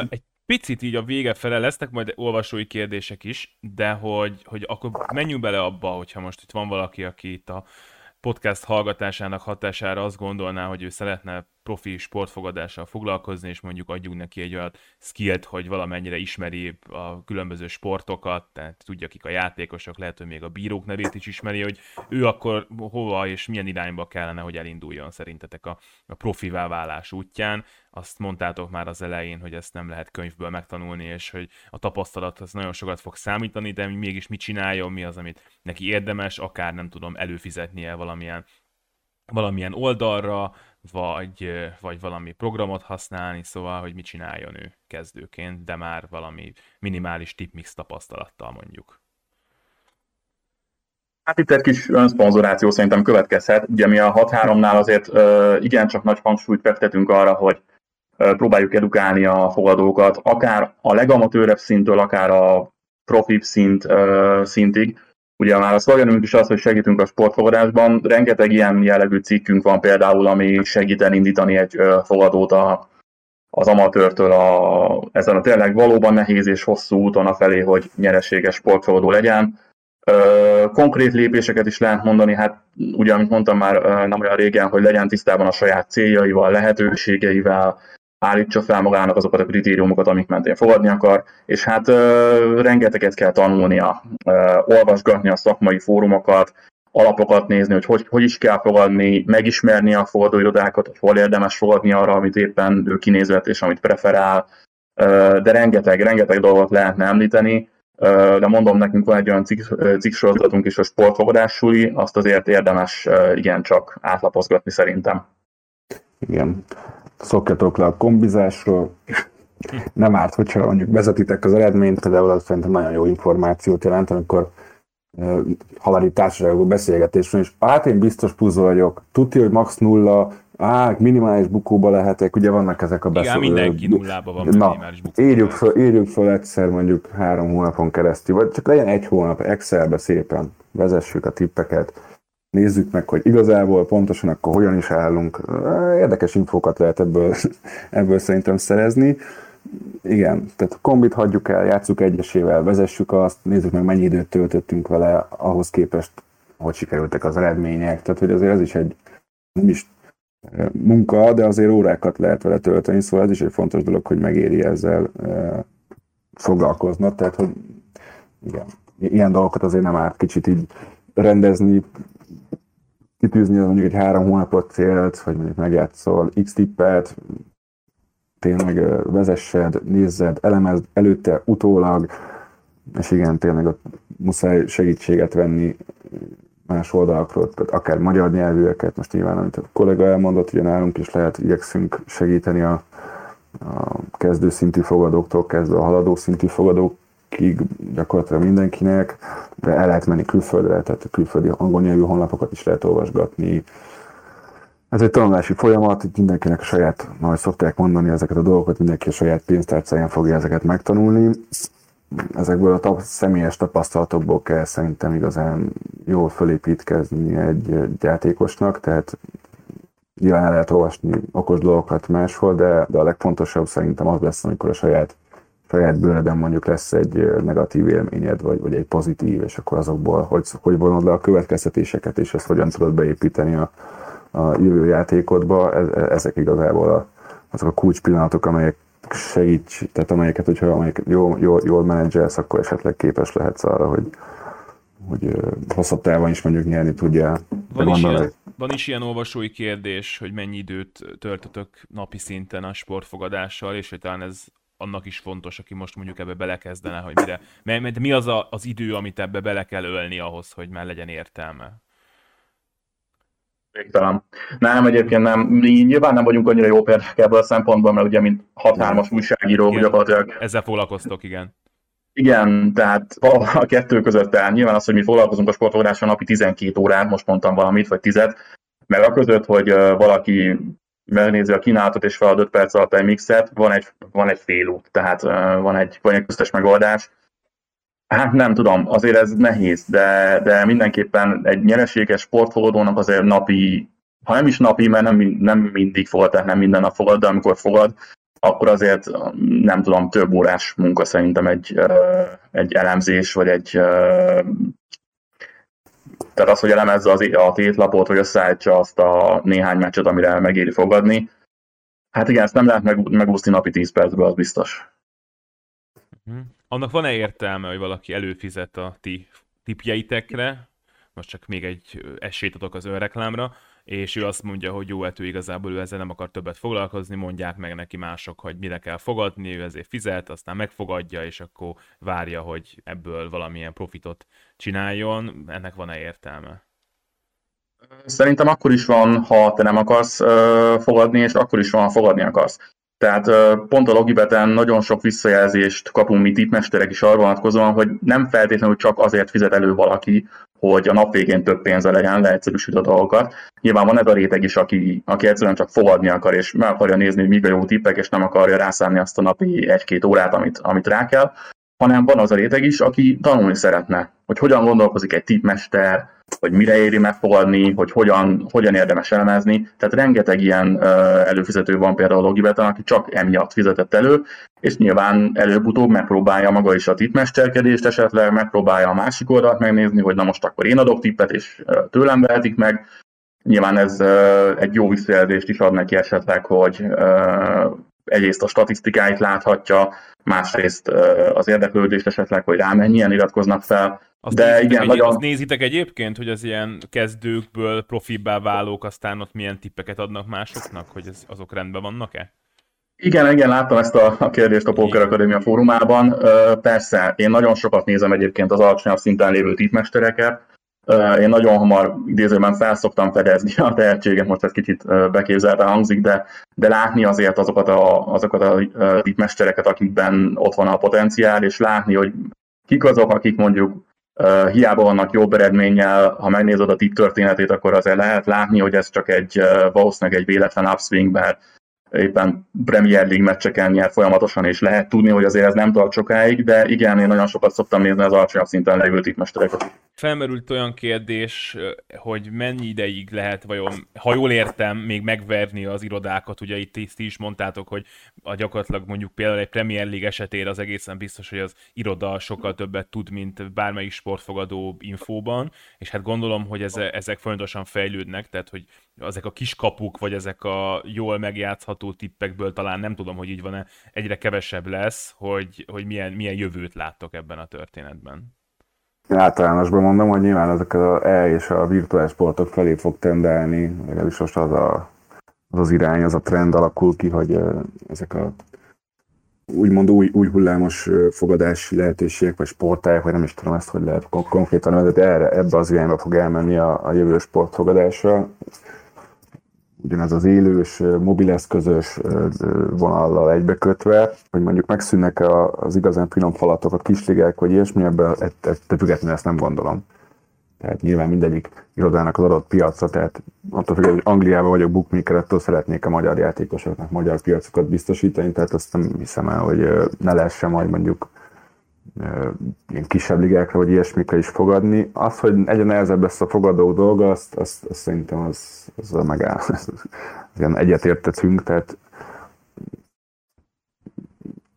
Egy picit így a vége fele lesznek majd olvasói kérdések is, de hogy, hogy akkor menjünk bele abba, hogyha most itt van valaki, aki itt a podcast hallgatásának hatására azt gondolná, hogy ő szeretne profi sportfogadással foglalkozni, és mondjuk adjunk neki egy olyan skillt, hogy valamennyire ismeri a különböző sportokat, tehát tudja, kik a játékosok, lehet, hogy még a bírók nevét is ismeri, hogy ő akkor hova és milyen irányba kellene, hogy elinduljon szerintetek a, a profivá válás útján. Azt mondtátok már az elején, hogy ezt nem lehet könyvből megtanulni, és hogy a tapasztalat az nagyon sokat fog számítani, de mégis mit csináljon, mi az, amit neki érdemes, akár nem tudom, előfizetnie valamilyen, valamilyen oldalra, Vagy, vagy valami programot használni, szóval, hogy mit csináljon ő kezdőként, de már valami minimális tipmix tapasztalattal mondjuk. Hát itt egy kis önszponzoráció szerintem következhet. Ugye mi a hat-háromnál azért igencsak nagy hangsúlyt fektetünk arra, hogy próbáljuk edukálni a fogadókat, akár a legamatőrebb szintől, akár a profi szint, szintig. Ugye már a szlogenünk is az, hogy segítünk a sportfogadásban, rengeteg ilyen jellegű cikkünk van például, ami segít elindítani egy fogadót a, az amatőrtől a, ezen a tényleg valóban nehéz és hosszú úton afelé, hogy nyereséges sportfogadó legyen. Konkrét lépéseket is lehet mondani, hát ugye amit mondtam már nem olyan régen, hogy legyen tisztában a saját céljaival, lehetőségeivel, állítsa fel magának azokat a kritériumokat, amik mentén fogadni akar, és hát ö, rengeteget kell tanulnia, ö, olvasgatni a szakmai fórumokat, alapokat nézni, hogy, hogy hogy is kell fogadni, megismerni a fordulóirodákat, hogy hol érdemes fogadni arra, amit éppen ő kinézett és amit preferál, de rengeteg, rengeteg dolgot lehetne említeni, de mondom, nekünk van egy olyan cikksorozatunk is, a sportfogadásúli, azt azért érdemes igencsak átlapozgatni szerintem. Igen, szokjatok le a kombizásról. Nem árt, hogyha mondjuk vezetitek az eredményt, például az szerintem nagyon jó információt jelent, amikor haveri társaságokból beszélgetésről is. Hát én biztos puzol vagyok, tudja, hogy max nulla, á, minimális bukóba lehetek, ugye vannak ezek a beszélgetések. Igen, mindenki nullába van, na, minimális bukóba. Írjuk föl, írjuk föl egyszer mondjuk három hónapon keresztül, vagy csak legyen egy hónap, Excelbe szépen vezessük a tippeket, nézzük meg, hogy igazából pontosan akkor hogyan is állunk. Érdekes infókat lehet ebből, ebből szerintem szerezni. Igen, tehát kombit hagyjuk el, játsszuk egyesével, vezessük azt, nézzük meg, mennyi időt töltöttünk vele, ahhoz képest, hogy sikerültek az eredmények. Tehát, hogy azért ez is egy, nem is munka, de azért órákat lehet vele tölteni, szóval ez is egy fontos dolog, hogy megéri ezzel e, foglalkoznod. Tehát, hogy igen, ilyen dolgokat azért nem árt kicsit így rendezni, kitűzni az mondjuk egy három hónapot célt, hogy mondjuk megjátszol x tippet, tényleg vezessed, nézzed, elemezd előtte, utólag, és igen, tényleg ott muszáj segítséget venni más oldalakról, akár magyar nyelvűeket, most nyilván, amit a kollega elmondott, ugye nálunk is lehet, igyekszünk segíteni a, a kezdő szintű fogadóktól kezdve a haladó szintű fogadókig, gyakorlatilag mindenkinek, de el lehet menni külföldre, tehát a külföldi angol nyelvű honlapokat is lehet olvasgatni. Ez egy tanulási folyamat, hogy mindenkinek a saját, ahogy szokták mondani ezeket a dolgokat, mindenki a saját pénztárcáján fogja ezeket megtanulni. Ezekből a tap- személyes tapasztalatokból kell szerintem igazán jól fölépítkezni egy, egy játékosnak, tehát nyilván el lehet olvasni okos dolgokat máshol, de, de a legfontosabb szerintem az lesz, amikor a saját, saját bőröden mondjuk lesz egy negatív élményed, vagy, vagy egy pozitív, és akkor azokból hogy, hogy vonod le a következtetéseket, és ezt hogyan tudod beépíteni a a jövő játékodba, ezek igazából a, azok a kulcspillanatok, amelyek segíts, tehát amelyeket, hogyha amelyek jól, jól, jól menedzselsz, akkor esetleg képes lehetsz arra, hogy, hogy hosszabb távon is mondjuk nyerni tudjál. Van is, ilyen, van is ilyen olvasói kérdés, hogy mennyi időt töltötök napi szinten a sportfogadással, és hogy talán ez annak is fontos, aki most mondjuk ebbe belekezdene, hogy mire, mert mi az a, az idő, amit ebbe bele kell ölni ahhoz, hogy már legyen értelme? Végtelen. Nem, egyébként nem. Nyilván nem vagyunk annyira jó példák ebből a szempontból, mert ugye, mint hat-hármas újságírók gyakorlatilag... Ezzel foglalkoztok, igen. Igen, tehát a kettő között áll. Nyilván az, hogy mi foglalkozunk a sportfogadással napi tizenkét órán, most mondtam valamit, vagy tízet, meg a között, hogy valaki megnézi a kínálatot és feladott perc alatt egy mixet, van egy, van egy fél út, tehát van egy, van egy köztes megoldás. Hát nem tudom, azért ez nehéz, de, de mindenképpen egy nyereséges sportfogadónak azért napi, ha nem is napi, mert nem, nem mindig fogad, tehát nem minden nap fogad, de amikor fogad, akkor azért nem tudom, több órás munka szerintem egy, egy elemzés, vagy egy, tehát az, hogy elemezze az, a tétlapot, vagy összeállítsa azt a néhány meccset, amire megéri fogadni. Hát igen, ezt nem lehet meg, megúszni napi tíz percből, az biztos. Mm. Annak van-e értelme, hogy valaki előfizet a ti tippjeitekre, most csak még egy esélyt adok az önreklámra, és ő azt mondja, hogy jó, hát ő igazából ő ezzel nem akar többet foglalkozni, mondják meg neki mások, hogy mire kell fogadni, ő ezért fizet, aztán megfogadja, és akkor várja, hogy ebből valamilyen profitot csináljon. Ennek van-e értelme? Szerintem akkor is van, ha te nem akarsz fogadni, és akkor is van, ha fogadni akarsz. Tehát pont a Logibeten nagyon sok visszajelzést kapunk mi tippmesterek is arra vonatkozóan, hogy nem feltétlenül csak azért fizet elő valaki, hogy a nap végén több pénze legyen, leegyszerűsít a dolgokat. Nyilván van ez a réteg is, aki, aki egyszerűen csak fogadni akar, és meg akarja nézni, hogy mik a jó tippek, és nem akarja rászállni azt a napi egy-két órát, amit, amit rá kell, hanem van az a réteg is, aki tanulni szeretne, hogy hogyan gondolkozik egy tippmester, hogy mire éri megfogadni, hogy hogyan, hogyan érdemes elemezni. Tehát rengeteg ilyen előfizető van például a Logibeten, aki csak emiatt fizetett elő, és nyilván előbb-utóbb megpróbálja maga is a tippmesterkedést, esetleg megpróbálja a másik oldalt megnézni, hogy na most akkor én adok tippet, és tőlem vehetik meg. Nyilván ez egy jó visszajelzést is ad neki esetleg, hogy egyrészt a statisztikáit láthatja, másrészt az érdeklődést esetleg, hogy rá mennyien iratkoznak fel. Azt, de nézitek, igen, egy, nagyon... azt nézitek egyébként, hogy az ilyen kezdőkből profibbá válók aztán ott milyen tippeket adnak másoknak, hogy ez, azok rendben vannak-e? Igen, igen, láttam ezt a kérdést a Poker Akadémia fórumában. Persze, én nagyon sokat nézem egyébként az alacsonyabb szinten lévő tippmestereket. Én nagyon hamar idézőben felszoktam fedezni a tehetségem, most ez kicsit beképzelten hangzik, de, de látni azért azokat a, azokat a tippmestereket, akikben ott van a potenciál, és látni, hogy kik azok, akik mondjuk hiába vannak jobb eredménnyel, ha megnézed a tipp történetét, akkor azért lehet látni, hogy ez csak egy valószínűleg egy véletlen upswing, bár éppen Premier League meccseken nyer folyamatosan, és lehet tudni, hogy azért ez nem tart sokáig, de igen, én nagyon sokat szoktam nézni az alacsonyabb szinten levő tippmestereket. Felmerült olyan kérdés, hogy mennyi ideig lehet vajon, ha jól értem, még megverni az irodákat, ugye itt ti is mondtátok, hogy a gyakorlatilag mondjuk például egy Premier League esetén az egészen biztos, hogy az iroda sokkal többet tud, mint bármelyik sportfogadó infóban, és hát gondolom, hogy ez, ezek folyamatosan fejlődnek, tehát hogy ezek a kiskapuk, vagy ezek a jól megjátszható tippekből talán, nem tudom, hogy így van-e, egyre kevesebb lesz, hogy, hogy milyen, milyen jövőt láttok ebben a történetben. Én általánosban mondom, hogy nyilván ezek az e- és a virtuális sportok felé fog tendálni, legalábbis most az, a, az az irány, az a trend alakul ki, hogy ezek a úgymond új, új hullámos fogadási lehetőségek, vagy sportályok, vagy nem is tudom ezt, hogy lehet konkrétan nevezni, erre, ebbe az irányba fog elmenni a, a jövő sportfogadásra. Ugyanez az élős, mobileszközös vonallal egybekötve, hogy mondjuk megszűnnek az igazán finom falatok, a kisligák, vagy ilyesmi, ebből ettől függetlenül ezt nem gondolom. Tehát nyilván mindegyik irodának az adott piacra, tehát attól függően, hogy Angliában vagyok bookmaker, attól szeretnék a magyar játékosoknak magyar piacokat biztosítani, tehát azt nem hiszem el, hogy ne lehessen majd mondjuk ilyen kisebb ligákra, vagy ilyesmikre is fogadni. Az, hogy egyre nehezebb lesz a fogadó dolga, azt, azt, azt szerintem az, az megáll. Egyetértetünk, tehát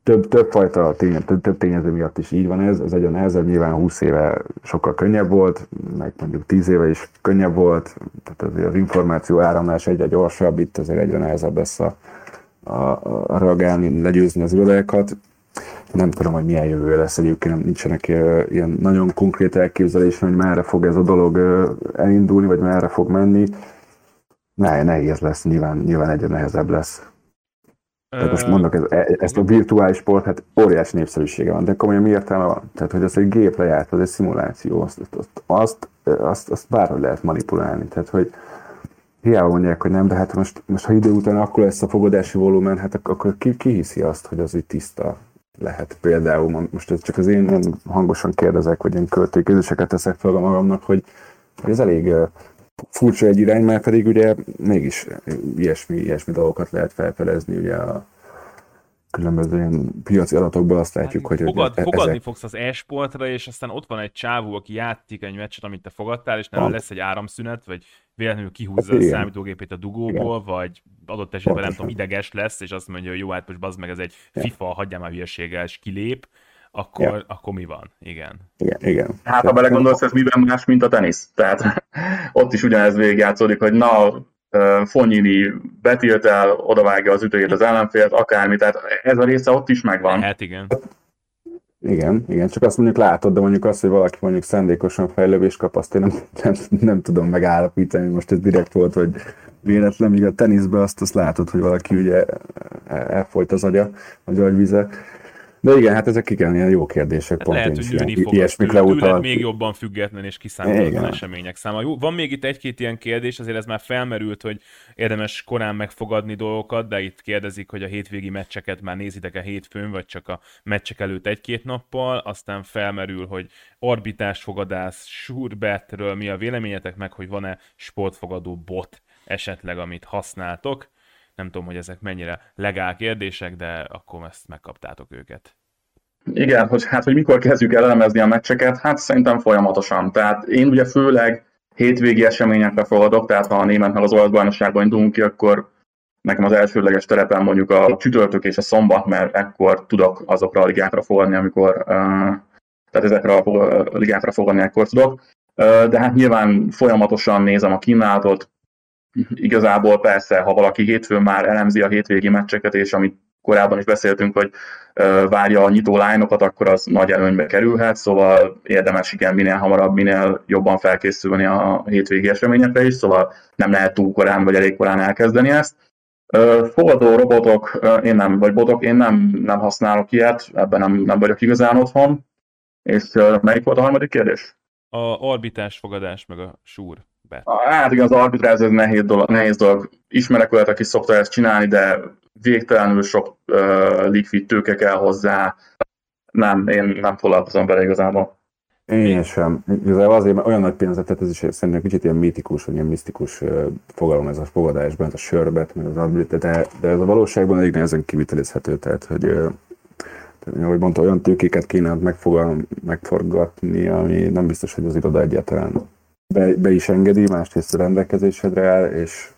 több, több fajta tény, több, több tényező miatt is így van ez. Ez egyre nehezebb, nyilván húsz éve sokkal könnyebb volt, meg mondjuk tíz éve is könnyebb volt, tehát azért az információ áramlás egyre gyorsabb, itt azért egyre nehezebb lesz a, a, a reagálni, legyőzni az irodákat. Nem tudom, hogy milyen jövő lesz, egyébként nincsenek ilyen nagyon konkrét elképzelésem, hogy merre fog ez a dolog elindulni, vagy merre fog menni. Ne, nehéz lesz, nyilván, nyilván egyre nehezebb lesz. Tehát most mondok, ez, ezt a virtuális sport, hát óriási népszerűsége van, de komolyan mi értelme van? Tehát, hogy az egy gépre járt, az egy szimuláció, azt, azt, azt, azt, azt bárhogy lehet manipulálni. Tehát, hogy hiába mondják, hogy nem, de hát most, most ha idő után akkor lesz a fogadási volumen, hát akkor ki, ki hiszi azt, hogy az így tiszta lehet például, most ez csak az én, én hangosan kérdezek, vagy én költőkérdéseket teszek fel magamnak, hogy ez elég furcsa egy irány, már pedig ugye mégis ilyesmi, ilyesmi dolgokat lehet felfelezni, ugye a különböző piaci adatokból azt látjuk, hát, hogy... Fogad, ezek... Fogadni fogsz az e-sportra, és aztán ott van egy csávó, aki játszik egy meccset, amit te fogadtál, és nem ah. lesz egy áramszünet, vagy véletlenül kihúzza hát, a számítógépét a dugóból, igen. Vagy adott esetben pontosan. Nem tudom, ideges lesz, és azt mondja, hogy jó, hát most bazd meg, ez egy ja. FIFA, hagyjál már hülyeséggel, és kilép, akkor, ja. akkor mi van? Igen. Igen, igen. Hát ha belegondolsz, ez miben más, mint a tenisz. Tehát ott is ugyanez végigjátszódik, hogy na... Fognini betilt el, odavágja az ütőjét az ellenfélt, akármi, tehát ez a része ott is megvan. Hát igen. Igen, igen, csak azt mondjuk látod, de mondjuk azt, hogy valaki mondjuk szándékosan fejlövést kap, azt én nem, nem, nem tudom megállapítani, hogy most ez direkt volt, vagy véletlen, míg a teniszben azt, azt látod, hogy valaki ugye elfolyt az agya, vagy agyvize. De igen, hát ezek igen, ilyen jó kérdések. Hát lehet, hogy ülni fogod, tőled még jobban független és kiszámolhatlan események száma. Jó, van még itt egy-két ilyen kérdés, azért ez már felmerült, hogy érdemes korán megfogadni dolgokat, de itt kérdezik, hogy a hétvégi meccseket már nézitek-e hétfőn, vagy csak a meccsek előtt egy-két nappal, aztán felmerül, hogy arbitás fogadás, surebetről mi a véleményetek, meg hogy van-e sportfogadó bot esetleg, amit használtok. Nem tudom, hogy ezek mennyire legál kérdések, de akkor ezt megkaptátok őket. Igen, hogy, hát, hogy mikor kezdjük el elemezni a meccseket, hát szerintem folyamatosan. Tehát én ugye főleg hétvégi eseményekre fogadok, tehát ha a német meg az olasz bajnokságban indulunk ki, akkor nekem az elsődleges terepen mondjuk a csütörtök és a szombat, mert ekkor tudok azokra a ligákra fogadni, amikor, tehát ezekre a ligákra fogadni, ekkor tudok. De hát nyilván folyamatosan nézem a kínálatot. Igazából persze, ha valaki hétfőn már elemzi a hétvégi meccseket, és amit korábban is beszéltünk, hogy várja a nyitó lányokat, akkor az nagy előnybe kerülhet, szóval érdemes igen minél hamarabb, minél jobban felkészülni a hétvégi eseményekre is, szóval nem lehet túl korán vagy elég korán elkezdeni ezt. Fogadó robotok, én nem, vagy botok, én nem, nem használok ilyet, ebben nem, nem vagyok igazán otthon. És melyik volt a harmadik kérdés? A arbitráns fogadás meg a súr. Bet. Hát igen, az arbitrázó ez nehéz dolog, nehéz dolog. Ismerek olyat, aki szokta ezt csinálni, de végtelenül sok uh, likvid tőke kell hozzá. Nem, én nem foglalkozom vele igazából. Én sem. Igazából azért, mert olyan nagy pénzet, tehát ez is szerintem kicsit ilyen mítikus, vagy ilyen misztikus fogalom ez a fogadásban, a sörbet, meg az arbitráz, de, de ez a valóságban elég nehezen kivitelezhető, tehát hogy ahogy mondta, olyan tőkéket kéne megforgatni, ami nem biztos, hogy az iroda egyáltalán be, be is engedi, másrészt a rendelkezésedre áll, és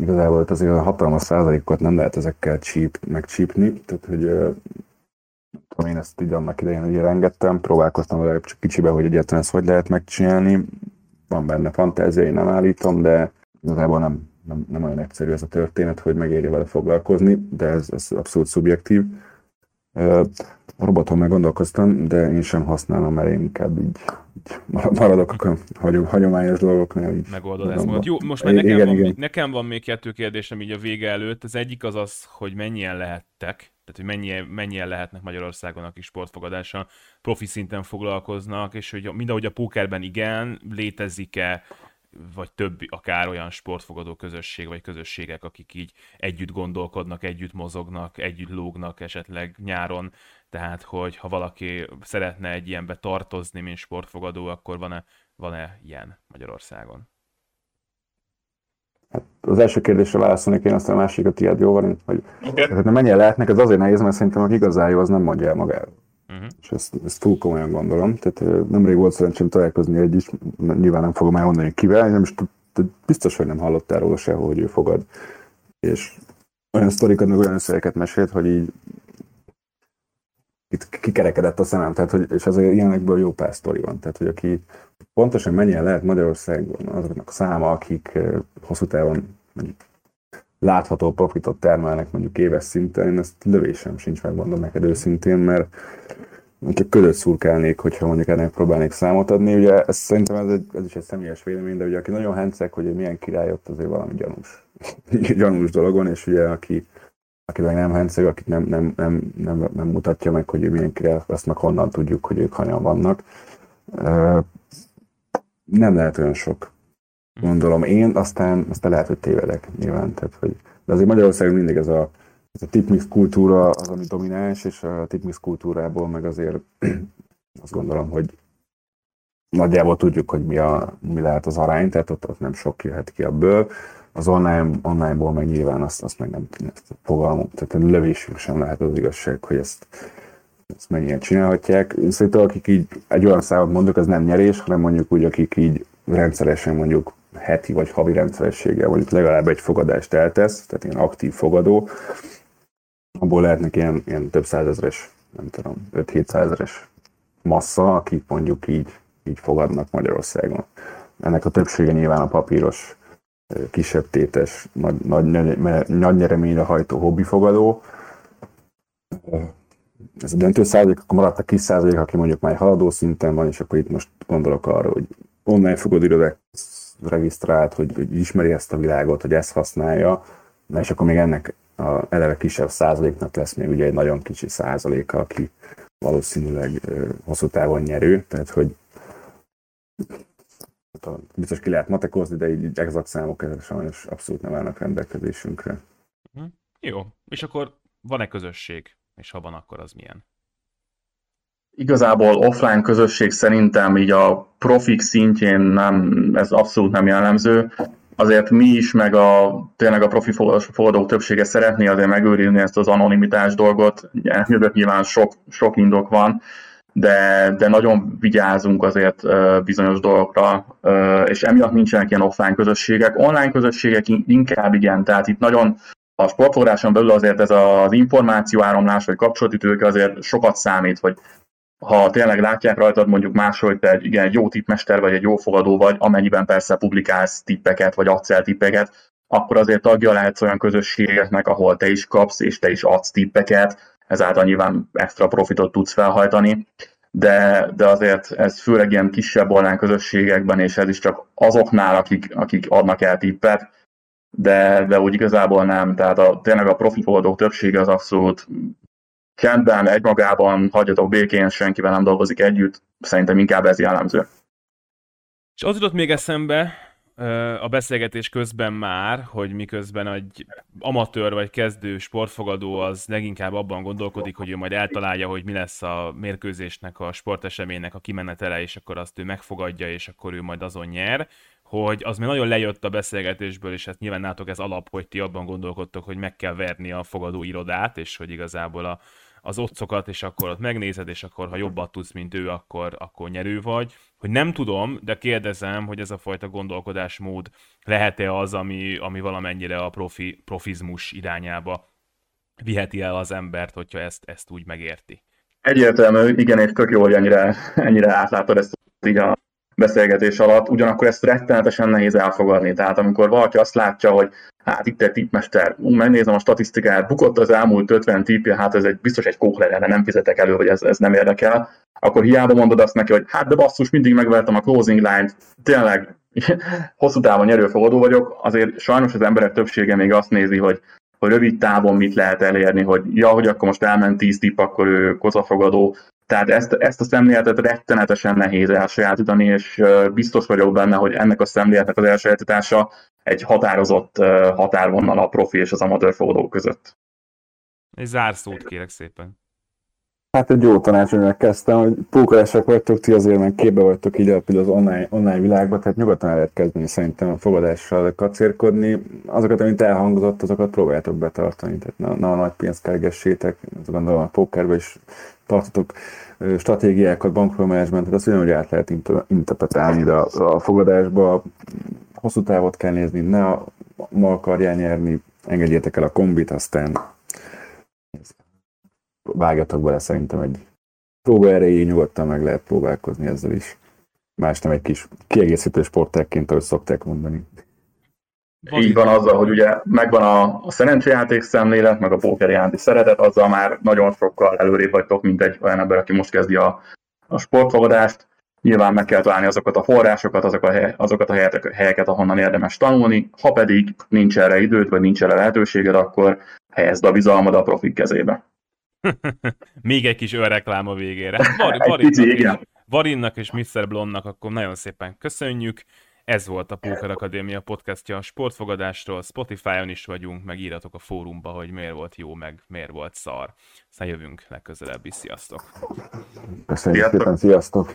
igazából azért a hatalmas százalékokat nem lehet ezekkel csíp, megcsípni, tehát hogy tudom, én ezt így annak idején ugye rengettem, próbálkoztam vele csak kicsibe, hogy egyáltalán ezt hogy lehet megcsinálni, van benne fantázia, én nem állítom, de igazából nem, nem, nem olyan egyszerű ez a történet, hogy megérje vele foglalkozni, de ez, ez abszolút szubjektív. A roboton meg gondolkoztam, de én sem használom, mert én inkább így, így maradok a hagyományos dolgoknál. Megoldod ezt magad. Jó, most már nekem, igen, van, igen. nekem van még kettő kérdésem így a vége előtt. Az egyik az az, hogy mennyien lehettek, tehát hogy mennyien, mennyien lehetnek Magyarországon, akik sportfogadással profi szinten foglalkoznak, és hogy mindahogy a pókerben igen, létezik-e, vagy több akár olyan sportfogadó közösség, vagy közösségek, akik így együtt gondolkodnak, együtt mozognak, együtt lógnak esetleg nyáron. Tehát, hogy ha valaki szeretne egy ilyenbe tartozni, mint sportfogadó, akkor van-e, van-e ilyen Magyarországon? Hát az első kérdésre válaszolnék én, aztán a másik a tiéd, jó van, hogy okay. Mennyien lehetnek, ez azért nehéz, mert szerintem aki igazán jó, az nem mondja el magáról. Uh-huh. És ezt, ezt túl komolyan gondolom, tehát nemrég volt szerencsém találkozni egy is, nyilván nem fogom elmondani kivel, nem is biztos, hogy nem hallottál róla sehol, hogy ő fogad. És olyan sztorikat, meg olyan összegeket mesélt, hogy így itt kikerekedett a szemem, tehát, hogy, és azért ilyenekből jó pár sztori van, tehát hogy aki pontosan mennyien lehet Magyarországon azoknak a száma, akik hosszú távon látható profitot termelnek mondjuk éves szinten, én ezt lövésem sincs, megmondom neked őszintén, mert inkább ködöt szurkálnék, hogyha mondjuk ennek próbálnék számot adni. Ugye ez, szerintem ez, egy, ez is egy személyes vélemény, de ugye aki nagyon henceg, hogy milyen király, ott azért valami gyanús, gyanús dologon, és ugye aki, aki meg nem henceg, akit nem, nem, nem, nem, nem mutatja meg, hogy milyen király, azt meg honnan tudjuk, hogy ők hanyan vannak. Nem lehet olyan sok. Gondolom én, aztán, aztán lehet, hogy tévedek nyilván. Tehát, hogy... De azért Magyarországon mindig ez a, ez a tipmix kultúra az, ami domináns, és a tipmix kultúrából meg azért azt gondolom, hogy nagyjából tudjuk, hogy mi, a, mi lehet az arány, tehát ott, ott nem sok jöhet ki ebből. Az online, onlineból meg nyilván azt, azt meg nem fogalmunk, tehát lövésünk sem lehet az igazság, hogy ezt, ezt mennyien csinálhatják. Szerintem akik így egy olyan számot mondok, az nem nyerés, hanem mondjuk úgy, akik így rendszeresen mondjuk heti vagy havi rendszerességgel mondjuk legalább egy fogadást eltesz, tehát ilyen aktív fogadó, abból lehetnek ilyen, ilyen több százezres, nem tudom, öt-hétszázezeres massza, akik mondjuk így, így fogadnak Magyarországon. Ennek a többsége nyilván a papíros, kisebb tétes, nagy, nagy, nagy nyereményre hajtó hobbifogadó. Ez a döntő százalék, akkor maradt a kis százalék, aki mondjuk már haladó szinten van, és akkor itt most gondolok arra, hogy online fogadóirodák regisztrált, hogy, hogy ismeri ezt a világot, hogy ezt használja, na és akkor még ennek a eleve kisebb százaléknak lesz még ugye egy nagyon kicsi százaléka, aki valószínűleg ö, hosszú távon nyerő, tehát hogy biztos ki lehet matekozni, de így exakt számok ezek sajnos abszolút nem állnak rendelkezésünkre. Jó, és akkor van-e közösség? És ha van, akkor az milyen? Igazából offline közösség szerintem így a profik szintjén nem, ez abszolút nem jellemző. Azért mi is, meg a, tényleg a profi fogadók többsége szeretné azért megőrizni ezt az anonimitás dolgot. Nyilván sok, sok indok van, de, de nagyon vigyázunk azért bizonyos dolgokra, és emiatt nincsenek ilyen offline közösségek. Online közösségek inkább igen, tehát itt nagyon... A sportfogadáson belül azért ez az információáramlás vagy kapcsolatütőke azért sokat számít, hogy ha tényleg látják rajtad mondjuk máshogy, te egy, igen, egy jó tippmester vagy egy jó fogadó vagy, amennyiben persze publikálsz tippeket vagy adsz el tippeket, akkor azért tagja lehetsz olyan közösségeknek, ahol te is kapsz, és te is adsz tippeket, ezáltal nyilván extra profitot tudsz felhajtani, de, de azért ez főleg ilyen kisebb online közösségekben, és ez is csak azoknál, akik, akik adnak el tippet, de, de úgy igazából nem, tehát a, tényleg a profi fogadók többsége az abszolút csendben, egymagában, hagyjatok békén, senkivel nem dolgozik együtt, szerintem inkább ez jellemző. És az jutott még eszembe a beszélgetés közben már, hogy miközben egy amatőr vagy kezdő sportfogadó az leginkább abban gondolkodik, hogy ő majd eltalálja, hogy mi lesz a mérkőzésnek, a sporteseménynek a kimenetele, és akkor azt ő megfogadja, és akkor ő majd azon nyer, hogy az még nagyon lejött a beszélgetésből, és hát nyilván nátok ez alap, hogy ti abban gondolkodtok, hogy meg kell verni a fogadóirodát, és hogy igazából a, az otcokat, és akkor ott megnézed, és akkor ha jobbat tudsz, mint ő, akkor, akkor nyerő vagy. Hogy nem tudom, de kérdezem, hogy ez a fajta gondolkodásmód lehet-e az, ami, ami valamennyire a profi, profizmus irányába viheti el az embert, hogyha ezt, ezt úgy megérti. Egyértelmű, igen, és tök jó, hogy ennyire, ennyire átlátod ezt így a beszélgetés alatt, ugyanakkor ezt rettenetesen nehéz elfogadni. Tehát amikor valaki azt látja, hogy hát itt egy tippmester, megnézem a statisztikát, bukott az elmúlt ötven tippje, hát ez egy, biztos egy kókler, de nem fizetek elő, hogy ez, ez nem érdekel, akkor hiába mondod azt neki, hogy hát de basszus, mindig megvertem a closing line-t, tényleg hosszú távon nyerőfogadó vagyok, azért sajnos az emberek többsége még azt nézi, hogy, hogy rövid távon mit lehet elérni, hogy ja, hogy akkor most elment tíz tipp, akkor ő kocafogadó. Tehát ezt, ezt a szemléletet rettenetesen nehéz elsajátítani, és biztos vagyok benne, hogy ennek a szemléletnek az elsajátítása egy határozott határvonal a profi és az amatőr fogadók között. Egy zárszót kérek szépen. Hát egy jó tanács, hogy megkezdtem, hogy pókeresek vagytok, ti azért meg képbe vagytok így az online, online világban, tehát nyugodtan el lehet kezdeni szerintem a fogadással kacérkodni. Azokat, amit elhangzott, azokat próbáljátok betartani, tehát na, na a nagy pénzt kergessétek, azt gondolom a pókerben is tartotok stratégiákat, bankrollmenedzsmentet, azt ugyanúgy át lehet interpretálni, de a, a fogadásba hosszú távot kell nézni, ne a, ma akarjál nyerni, engedjétek el a kombit, aztán vágjatok bele szerintem egy próba erejéig, nyugodtan meg lehet próbálkozni ezzel is. Más nem egy kis kiegészítő sporttekként, ahogy szokták mondani. Így van azzal, hogy ugye megvan a szerencsejáték szemlélet, meg a pókerjáték szeretet, azzal már nagyon sokkal előrébb vagytok, mint egy olyan ember, aki most kezdi a, a sportfogadást. Nyilván meg kell találni azokat a forrásokat, azok a hely, azokat a helyeket, ahonnan érdemes tanulni. Ha pedig nincs erre időd, vagy nincs erre lehetőséged, akkor helyezd a bizalmad a profik kezébe. Még egy kis önreklám a végére. Varinnak és miszter Blondnak akkor nagyon szépen köszönjük. Ez volt a Poker Akadémia podcastja a sportfogadásról. Spotify-on is vagyunk, meg írjatok a fórumba, hogy miért volt jó, meg miért volt szar. Aztán jövünk legközelebb is. Sziasztok! Köszönjük szépen, sziasztok!